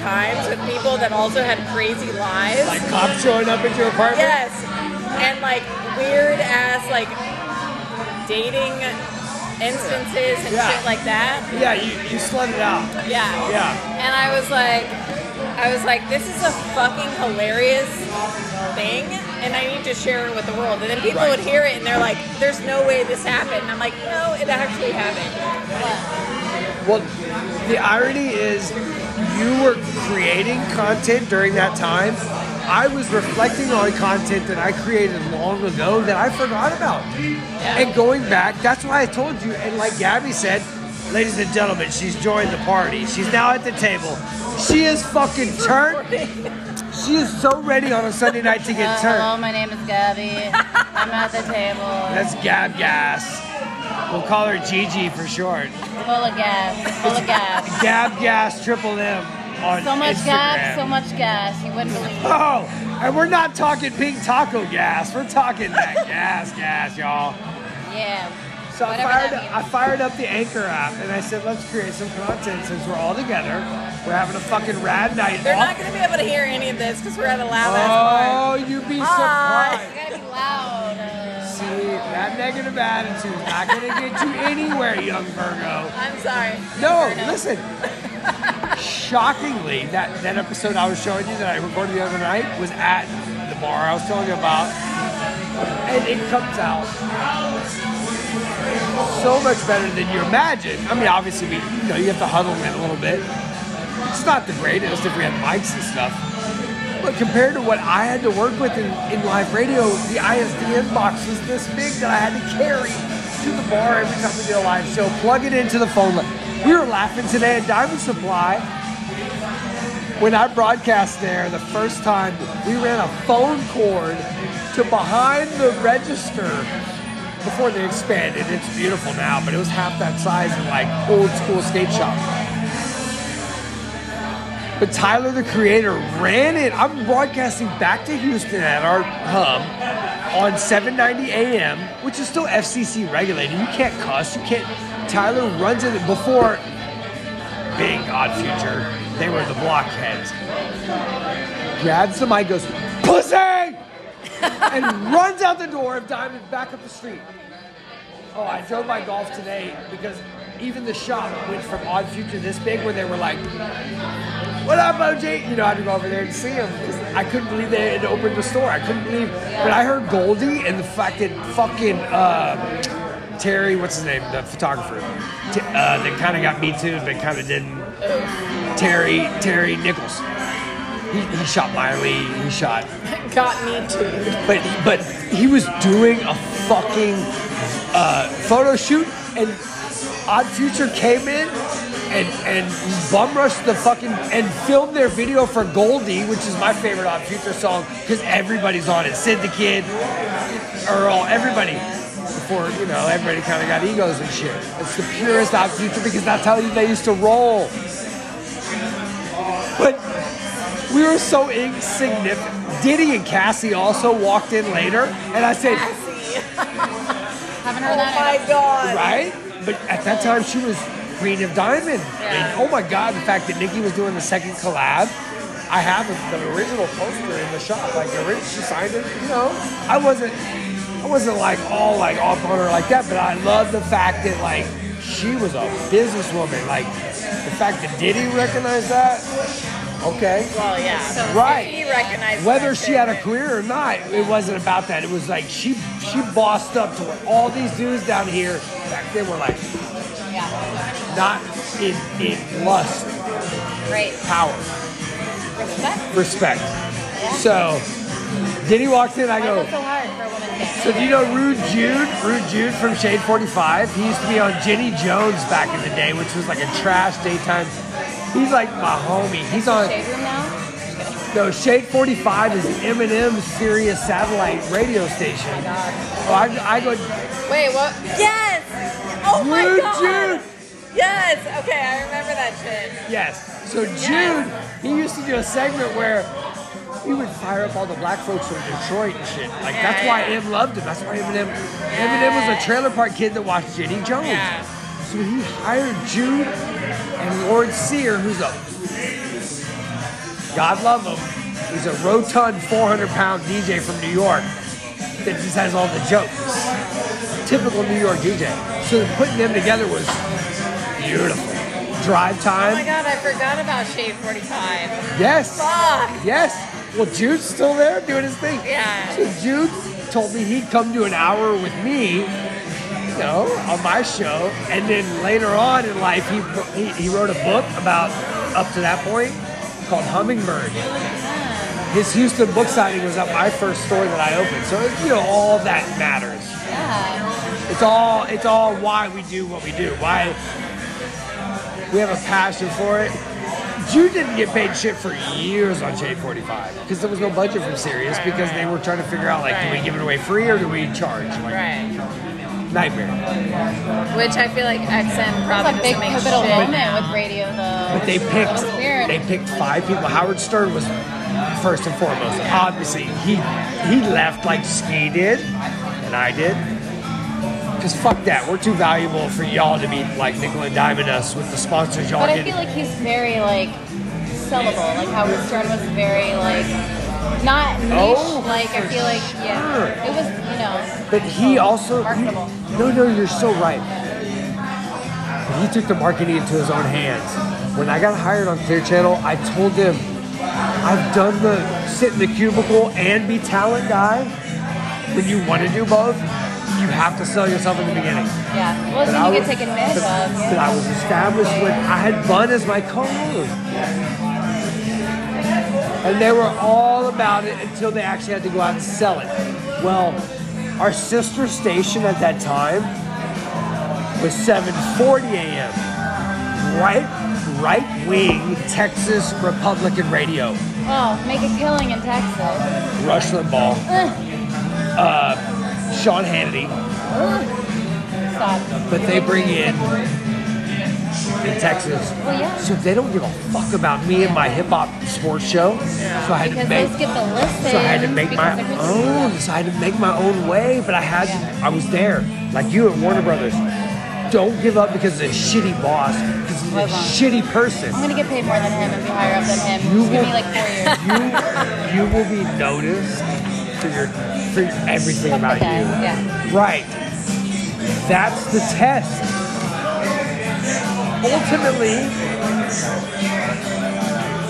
times with people that also had crazy lives. Like cops showing up at your apartment? Yes. And like weird ass like dating instances and shit like that. Yeah, you slutted it out. Yeah. Yeah. And I was like, this is a fucking hilarious thing, and I need to share it with the world. And then people would hear it, and they're like, there's no way this happened. And I'm like, no, it actually happened. But. Well, the irony is you were creating content during that time. I was reflecting on content that I created long ago that I forgot about. Yeah. And going back, that's why I told you, and like Gabby said, ladies and gentlemen, she's joined the party. She's now at the table. She is fucking turned. She is so ready on a Sunday night to get turned. Hello, my name is Gabby. I'm at the table. That's Gab Gas. We'll call her Gigi for short. Full of gas. Gab Gas Triple M on Instagram. So much gas. You wouldn't believe it. Oh, and we're not talking pink taco gas. We're talking that gas, y'all. Yeah. So I fired up the Anchor app, and I said, let's create some content since we're all together. We're having a fucking rad night. They're not going to be able to hear any of this because we're at a loud-ass bar. Oh, you'd be surprised. It's got to be loud. See, that negative attitude is not going to get you anywhere, young Virgo. I'm sorry. No, listen. Shockingly, that episode I was showing you that I recorded the other night was at the bar I was telling you about, and it comes out so much better than you imagine. I mean, obviously, you have to huddle in a little bit. It's not the greatest if we had mics and stuff. But compared to what I had to work with in live radio, the ISDN box was this big that I had to carry to the bar every time we did a live show, plug it into the phone line. We were laughing today at Diamond Supply. When I broadcast there the first time, we ran a phone cord to behind the register before they expanded. It's beautiful now, but it was half that size in like old school skate shop. But Tyler, the Creator, ran it. I'm broadcasting back to Houston at our hub on 7:90 a.m., which is still FCC regulated. You can't cuss. You can't. Tyler runs it before Big Odd Future. They were the blockheads. Grabs the mic, goes, "Pussy!" and runs out the door of Diamond back up the street. Oh, I drove my Golf today because even the shop went from Odd Future this big where they were like, "What up, OG?" You know, I had to go over there and see him. I couldn't believe they had opened the store. I couldn't believe. But I heard Goldie and the fact that fucking Terry, what's his name, the photographer, that kind of got Me Too, but kind of didn't. Terry Nichols. He shot Miley. He shot. Got Me Too. But he was doing a fucking photo shoot, and Odd Future came in and bum rushed the fucking and filmed their video for Goldie, which is my favorite Odd Future song because everybody's on it. Sid the Kid, Earl, everybody. Before, you know, everybody kind of got egos and shit. It's the purest Odd Future because that's how they used to roll. But we were so insignificant. Diddy and Cassie also walked in later, and I said, "Cassie, haven't heard that." Oh my god! Right? But at that time, she was Queen of Diamond. Yeah. And oh my god, the fact that Nikki was doing the second collab. I have the original poster in the shop. Like the original, she signed it. You know, I wasn't like all like off on her like that. But I love the fact that like she was a businesswoman. Like the fact that Diddy recognized that. Okay. Well, yeah. So right. He recognized whether she had a career or not, it wasn't about that. It was like she bossed up to where all these dudes down here back then were like, not in lust, right? Power, respect. Yeah. So Diddy walks in. I go. Why is it so hard for a woman to do you know Rude Jude from Shade 45? He used to be on Jenny Jones back in the day, which was like a trash daytime. He's like my homie. He's on Shade Room now? No, Shade 45 is Eminem's Sirius satellite radio station. Oh my god. Oh, I go. Wait, what? Yes! Oh my god! Jude! Yes! Okay, I remember that shit. Yes. So Jude, he used to do a segment where he would fire up all the black folks from Detroit and shit. Like, that's why Em loved him. That's why Eminem. Eminem was a trailer park kid that watched Jenny Jones. Yeah. So he hired Jude and Lord Sear, who's a, God love him, he's a rotund 400-pound DJ from New York that just has all the jokes. Typical New York DJ. So putting them together was beautiful. Drive time. Oh my god, I forgot about Shade 45. Yes. Fuck. Yes. Well, Jude's still there doing his thing. Yeah. So Jude told me he'd come do an hour with me. No, on my show, and then later on in life, he wrote a book about up to that point called Hummingbird. His Houston book signing was at my first store that I opened, so you know all that matters. Yeah, it's all why we do what we do, why we have a passion for it. Jude didn't get paid shit for years on J45 because there was no budget from Sirius because they were trying to figure out like, do we give it away free or do we charge? Like, nightmare. Which I feel like XM probably doesn't make shit. It's a big pivotal moment with radio, though. But they picked five people. Howard Stern was first and foremost. Obviously, he left like Ski did, and I did. Because fuck that, we're too valuable for y'all to be like nickel and diming us with the sponsors y'all get. But I feel like he's very like sellable. Like Howard Stern was very like. Not niche, like I feel like, it was, you know. But he also, you're so right. He took the marketing into his own hands. When I got hired on Clear Channel, I told them, I've done the sit in the cubicle and be talent guy. When you want to do both, you have to sell yourself in the beginning. Yeah, well, so you can take advantage of. But I was established when I had Bun as my co-host. And they were all about it until they actually had to go out and sell it. Well, our sister station at that time was 7:40 a.m. Right-wing Texas Republican radio. Oh, make a killing in Texas. Rush Limbaugh. Sean Hannity. But they bring in Texas. Well, yeah. So they don't give a fuck about me and my hip-hop sports show. Yeah. So I had to make, so I had to make my own. So I had to make my own way. But I had to, I was there. Like you at Warner Brothers. Don't give up because of a shitty boss. Because he's a shitty person. I'm going to get paid more than him and be higher up than him. It's going to be like 4 years. You will be noticed for your everything about you. Yeah. Right. That's the test. Ultimately,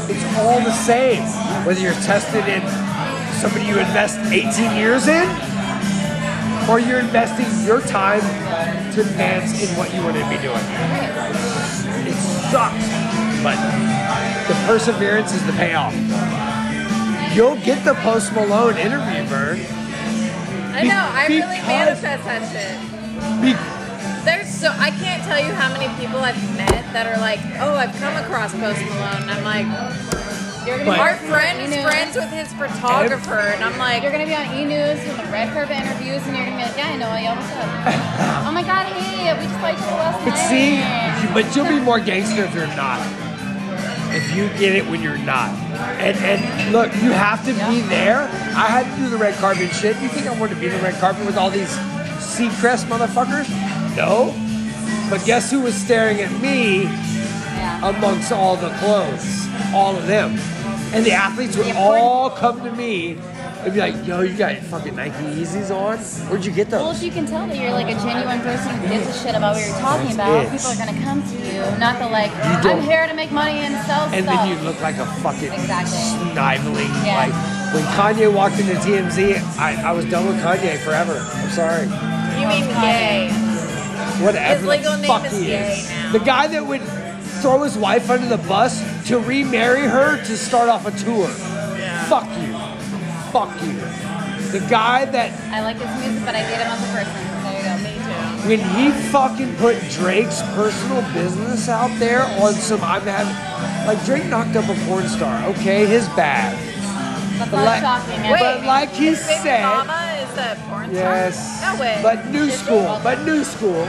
it's all the same. Whether you're tested in somebody you invest 18 years in, or you're investing your time to advance in what you want to be doing. It sucks, but the perseverance is the payoff. You'll get the Post Malone interview, Bird. I know, I really manifest that shit. There's so, I can't tell you how many people I've met that are like, oh, I've come across Post Malone, and I'm like... Our friend is friends with his photographer, and I'm like... You're going to be on E! News with the red carpet interviews, and you're going to be like, yeah, I know all y'all, what's up? Oh my god, hey, we just played school last night. But see, but you'll be more gangster if you're not. If you get it when you're not. And look, you have to be there. I had to do the red carpet shit. You think I wanted to be in the red carpet with all these Seacrest motherfuckers? No. But guess who was staring at me amongst all the clothes? All of them. And the athletes would all come to me and be like, yo, you got your fucking Nike Yeezys on? Where'd you get those? Well, if you can tell that you're like a genuine person who gives a shit about what you're talking about, people are going to come to you. Not the like, I'm here to make money and sell stuff. And then you look like a fucking sniveling. Yeah. Like, when Kanye walked into TMZ, I was done with Kanye forever. I'm sorry. You mean gay. Whatever his legal name is gay now. The guy that would throw his wife under the bus to remarry her to start off a tour. Yeah. Fuck you. Fuck you. The guy that... I like his music, but I date him as a person. There you go. Me too. When he fucking put Drake's personal business out there on some... Like, Drake knocked up a porn star. Okay, his bad. That's not shocking. But like he said... Mama is a porn star? No way. But new school. But new school.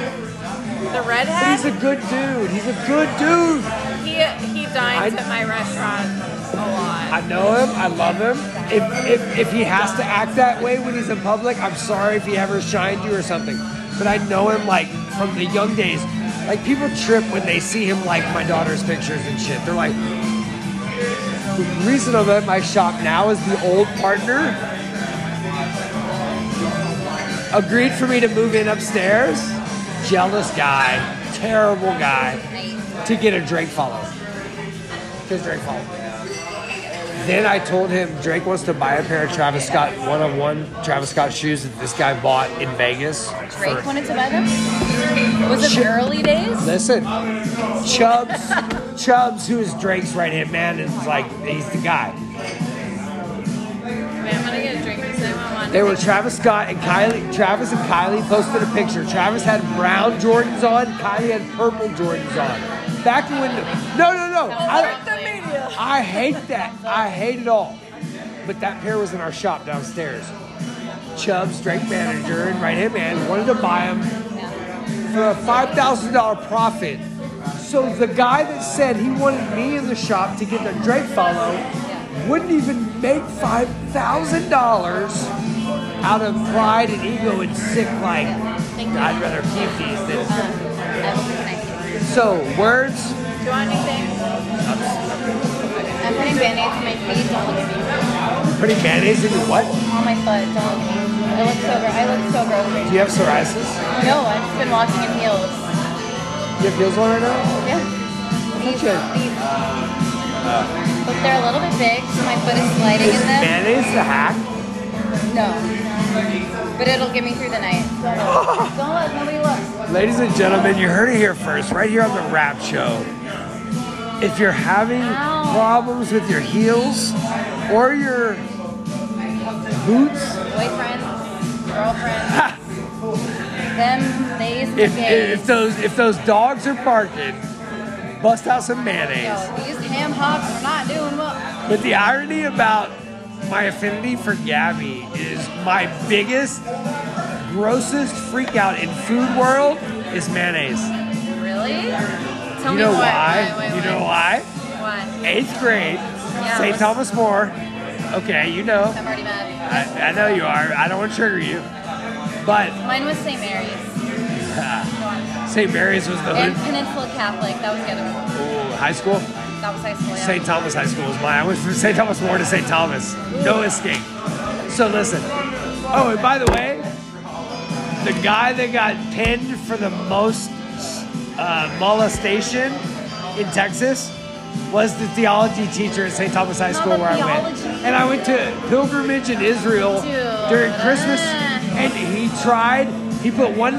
The redhead? He's a good dude. He's a good dude. He dines at my restaurant a lot. I know him. I love him. If he has to act that way when he's in public, I'm sorry if he ever shined you or something. But I know him, like, from the young days. Like, people trip when they see him, like, my daughter's pictures and shit. They're like... The reason I'm at my shop now is the old partner agreed for me to move in upstairs. Jealous guy, terrible guy, to get a Drake follow. Because Drake followed me. Then I told him Drake wants to buy a pair of Travis Scott one-on-one Travis Scott shoes that this guy bought in Vegas. Drake wanted to buy them? Was it early days? Listen, Chubbs, who is Drake's right-hand man, is like, he's the guy. They were Travis Scott and Kylie. Travis and Kylie posted a picture. Travis had brown Jordans on. Kylie had purple Jordans on. Back when... No. I hate that. I hate it all. But that pair was in our shop downstairs. Chubbs, Drake manager, and right-hand man wanted to buy them for a $5,000 profit. So the guy that said he wanted me in the shop to get the Drake follow wouldn't even make $5,000 out of pride and ego and sick, like, I'd rather keep these than... So, words? Do you want anything? I'm putting band-aids in my feet, don't look at me. Putting band-aids in what? On my foot, don't look at me. I look so gross. Do you have psoriasis? No, I've just been walking in heels. You have heels on right now? Yeah. These. But they're a little bit big, so my foot is sliding in them. Is band-aids the hack? No. But it'll get me through the night. Don't let nobody look. Ladies and gentlemen, you heard it here first, right here on the Rapp Show. If you're having problems with your heels or your boots, boyfriends, girlfriends, if those dogs are barking, bust out some mayonnaise. Yo, these ham hocks are not doing well. But the irony about my affinity for Gabby is my biggest, grossest freak out in food world is mayonnaise. Really? Tell me why. You know why? Why? 8th grade, yeah, St. Thomas More. Okay, you know. I'm already mad. I know you are. I don't want to trigger you. But mine was St. Mary's. Yeah. St. Mary's was the hood. And Peninsula Catholic. That was the other one. Ooh, high school? That was high school, yeah. St. Thomas High School was mine. I went from St. Thomas More to St. Thomas. No escape. So listen. Oh, and by the way, the guy that got pinned for the most molestation in Texas was the theology teacher at St. Thomas High School where I went. And I went to pilgrimage in Israel during Christmas, and he tried. He put one...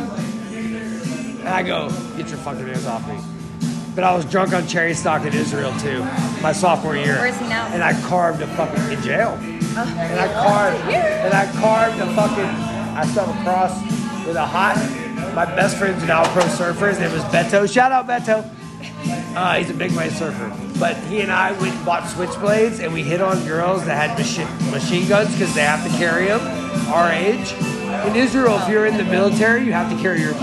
And I go, get your fucking hands off me. But I was drunk on cherry stock in Israel too, my sophomore year. Where is he now? And I carved a fucking in jail. Oh. And I carved a fucking. I saw a cross with a hot. My best friend's an all-pro surfer. His name was Beto. Shout out Beto. He's a big wave surfer. But he and I went and bought switchblades, and we hit on girls that had machine guns because they have to carry them. Our age in Israel, if you're in the military, you have to carry your.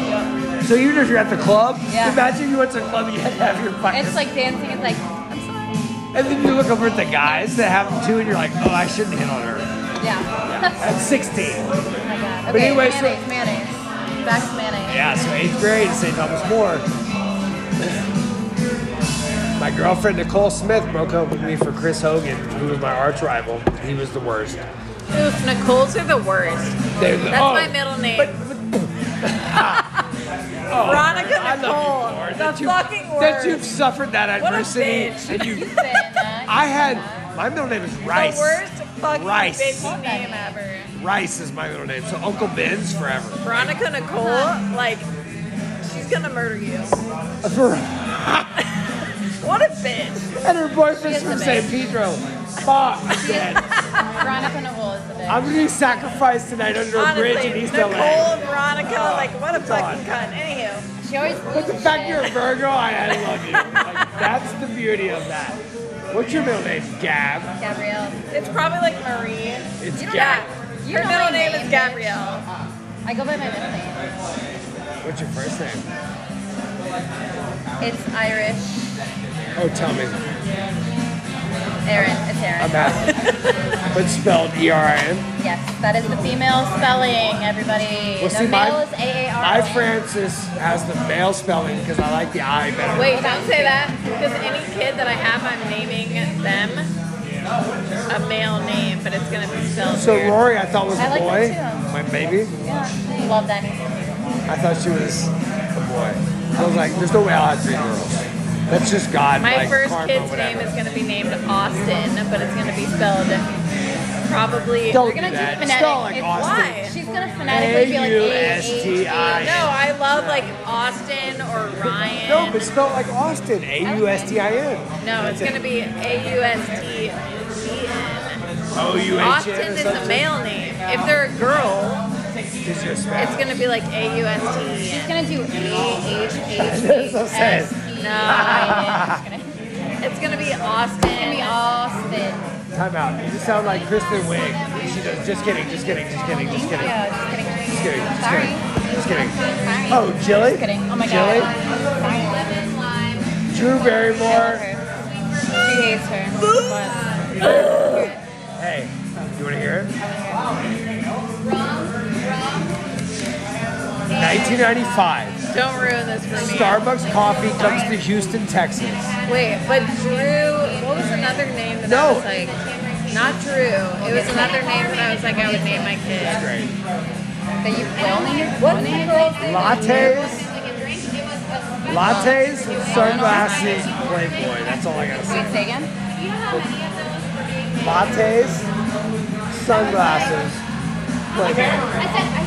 So even if you're at the club, yeah. Imagine you went to a club and you had to have your fucking... It's like dancing, it's like, I'm sorry. And then you look over at the guys that have them too, and you're like, oh, I shouldn't hit on her. Yeah. At 16. Oh my God. Okay, but anyway, mayonnaise. Back to mayonnaise. Yeah, so 8th grade, St. Thomas More. My girlfriend, Nicole Smith, broke up with me for Chris Hogan, who was my arch rival. He was the worst. Oof, Nicole's are the worst. That's my middle name. Oh, Veronica Nicole, the fucking worst. That you've suffered that adversity. And you, I had, my middle name is Rice. The worst fucking bitch name ever. Rice is my middle name, so Uncle Ben's forever. Veronica Nicole, like, she's gonna murder you. What a bitch. And her boyfriend's from San Pedro. Fuck, man. Veronica Nicole is the bitch. I'm gonna be sacrificed tonight under a bridge in East LA. Nicole, Veronica, like, what a fucking cunt. Anywho, she always. But the fact you're a Virgo, I love you. Like, that's the beauty of that. What's your middle name? Gab. Gabrielle. It's probably like Marie. It's Gab. Your middle name is Gabrielle. I go by my middle name. What's your first name? It's Irish. Oh, tell me. Erin, it's Erin. I'm happy. But spelled E-R-I-N? Yes, that is the female spelling, everybody. Well, the male is A-A-R-I-N. I, Francis, has the male spelling because I like the I better. Wait, don't say that. Because any kid that I have, I'm naming them a male name, but it's going to be spelled weird. Rory, I thought was a boy. My baby. Yeah, love that. I thought she was a boy. I was like, there's no way I'll have 3 girls. That's just God. My first kid's name is going to be named Austin, but it's going to be spelled probably. Don't do that. It's spelled like Austin. She's going to phonetically be like A-U-S-T-I-N. No, I love like Austin or Ryan. No, but spelled like Austin. A-U-S-T-I-N. No, it's going to be A-U-S-T-E-N. O-U-H-N. Austin is a male name. If they're a girl... It's going to be like A-U-S-T-E-N. She's going to do A-H-H-A-S-T-E-N. No, it's going to be Austin. It's going to be Austin. Time out. You just sound like Kristen Wiig. She does, just kidding. Yeah, just kidding. Sorry. Oh, Jilly? Just kidding. Oh, my God. Jilly? Drew Barrymore. She hates her. Hey, do you want to hear it? I 1995. Don't ruin this for me. Starbucks coffee comes to Houston, Texas. Wait, but Drew, what was another name that I was like? Not Drew. It was another name that I was like, I would name my kid. That's great. That you only name? What name? Lattes, sunglasses, Playboy. That's all I gotta say. Wait, say again? Lattes, sunglasses, Playboy. I said.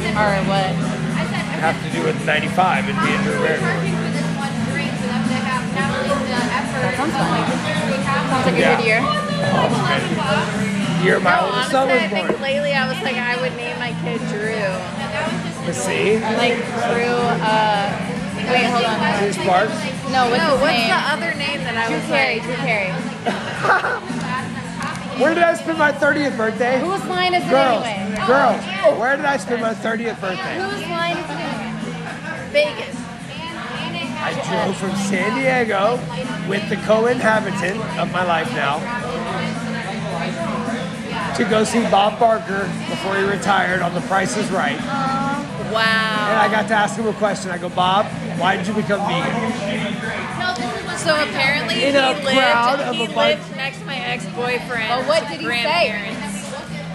All right, what? Have to do with 95 and be in Drew Barrymore. Sounds like a good year. You're my oldest son was born. I think lately I was like, I would name my kid Drew. Let's see. Like Drew, wait, hold on. Drew Sparks? No, what's the other name that I was like? Drew Carey. Where did I spend my 30th birthday? Whose line is it anyway? Girls, oh, where did I spend my 30th birthday? Whose line is it anyway? Vegas. I drove from San Diego with the co-inhabitant of my life now to go see Bob Barker before he retired on The Price is Right. Wow. And I got to ask him a question. I go, Bob, why did you become vegan? So apparently he lived next to my ex-boyfriend. But what did he say?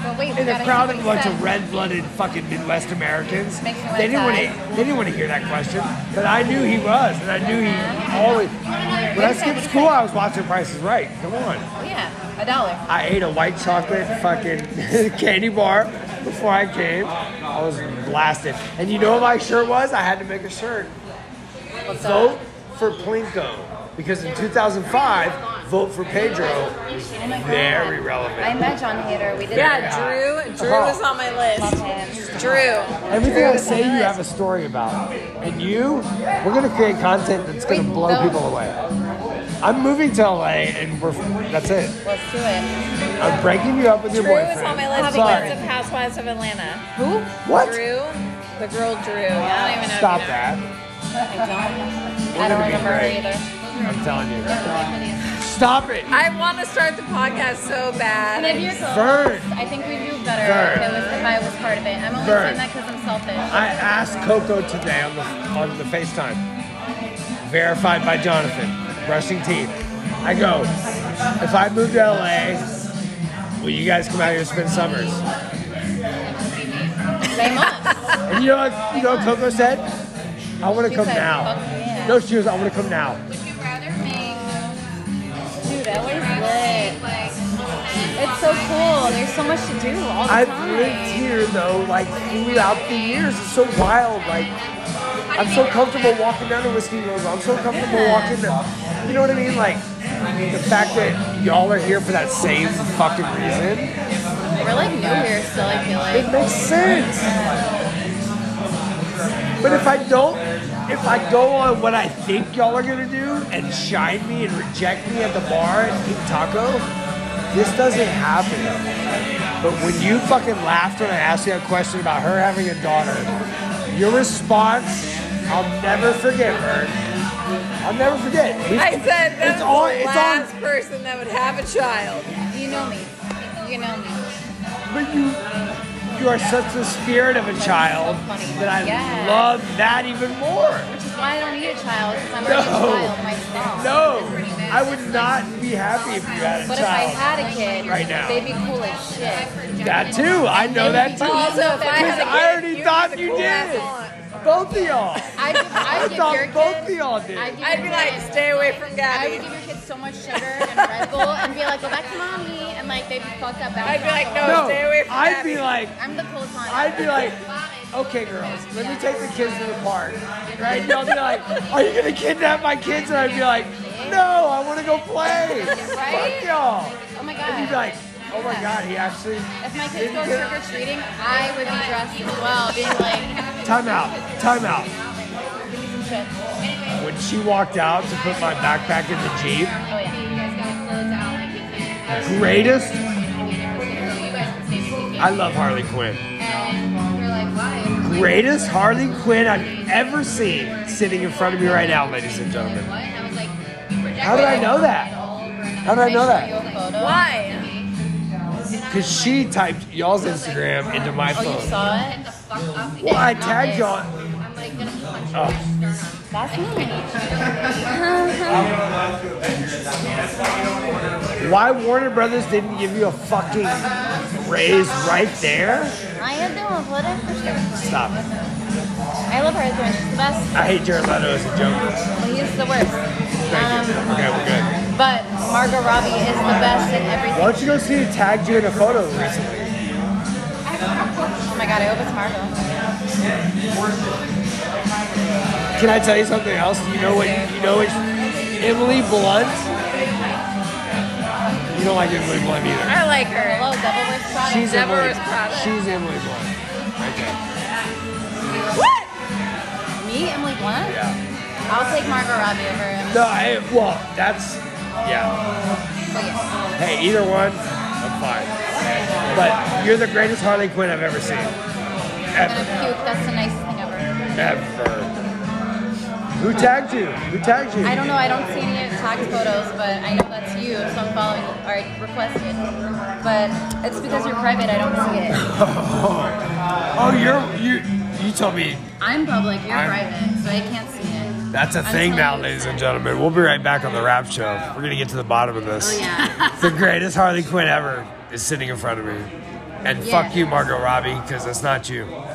Well, wait, in a crowd of a bunch of red-blooded fucking Midwest Americans, they didn't want to hear that question. But I knew he was, and I knew he always. When I skipped school, I was watching Price is Right. Come on. Yeah, $1. I ate a white chocolate fucking candy bar before I came. I was blasted. And you know what my shirt was? I had to make a shirt. Vote for Plinko. Because in 2005, vote for Pedro was very relevant. I met John Hader. We did. Yeah, Drew. Drew was on my list. Drew. Everything I say, you have a story about, and we're gonna create content that's gonna blow people away. I'm moving to LA, and that's it. Let's do it. I'm breaking you up with your boyfriend. Drew was on my list. Sorry. Of Housewives of Atlanta. Who? What? Drew. The girl Drew. I don't even know. Stop that. I don't remember her either. I'm telling you. Stop it. I want to start the podcast so bad. And if you're close, I think we'd do better if I was part of it. I'm only saying that because I'm selfish. I asked Coco today on the FaceTime, verified by Jonathan, brushing teeth. I go, if I move to LA, will you guys come out here and spend summers? They must. And you know what Coco said? I want to come now. No, she was, I want to come now. It's so cool. There's so much to do all the time. I've lived here though, like throughout the years. It's so wild. Like I'm so comfortable walking down to Whiskey Road. I'm so comfortable walking down. You know what I mean? Like the fact that y'all are here for that same fucking reason. We're like new here still. I feel like it makes sense. But if I go on what I think y'all are gonna do and shine me and reject me at the bar and eat taco, this doesn't happen. But when you fucking laughed when I asked you a question about her having a daughter, your response, I'll never forget her. I'll never forget. I said that's the last person that would have a child. You know me. You know me. But you are such the spirit of a child that I love that even more. Which is why I don't need a child, because I'm already a child myself. No, I would not be happy if you had a child. But if I had a kid, right now, they'd be cool as shit. That too, I know that too. Also, if I had a kid, I already thought you did. Both of y'all. I thought both of y'all did. I'd be like, stay away from Gabby. I would give your kids so much sugar and Red Bull and be like, go back to mommy. And like they'd be fucked up. I'd be like, no, stay away from Gabby. I'd be like, I'm the cool time. I'd be like, okay, girls, let me take the kids to the park, right? And y'all be like, are you gonna kidnap my kids? And I'd be like, no, I want to go play. Right? Fuck y'all. Oh my god. And you'd be like, oh my god, he actually. If my kids go trick or treating, I would be dressed as well, being like. Time out. When she walked out to put my backpack in the Jeep. Oh yeah. You guys gotta slow down. Greatest. I love Harley Quinn. Greatest Harley Quinn I've ever seen sitting in front of me right now, ladies and gentlemen. How did I know that? How did I know that? Why? Because she typed y'all's Instagram into my phone. Oh, you saw it? Well, I tagged y'all. That's me. Why Warner Brothers didn't give you a fucking raise right there? I am doing whatever. Stop it. I love her as much. She's the best. I hate Jared Leto as a joker. Well, he's the worst. Thank you. Okay, we're good. But Margot Robbie is the best in everything. Why don't you go see who tagged you in a photo recently? Oh my god, I hope it's Margot. Can I tell you something else? You know what? Emily Blunt. You don't like Emily Blunt either. I like her. Hello, Double Risk Product. She's Emily Blunt. Right there. What? Me, Emily Blunt? Yeah. I'll take Margot Robbie over Emily. No, well, that's... Yeah. Hey, either one. I'm fine. But you're the greatest Harley Quinn I've ever seen. Ever. That's the nicest thing ever. Who tagged you? I don't know. I don't see any tagged photos, but I know that's you, so I'm following, or I requested. But it's because you're private. I don't see it. You told me. I'm public. I'm private, so I can't see it. That's a thing now, ladies and gentlemen. We'll be right back on the Rapp Show. We're gonna get to the bottom of this. Oh yeah. The greatest Harley Quinn ever is sitting in front of me, and fuck you, Margot Robbie, because that's not you.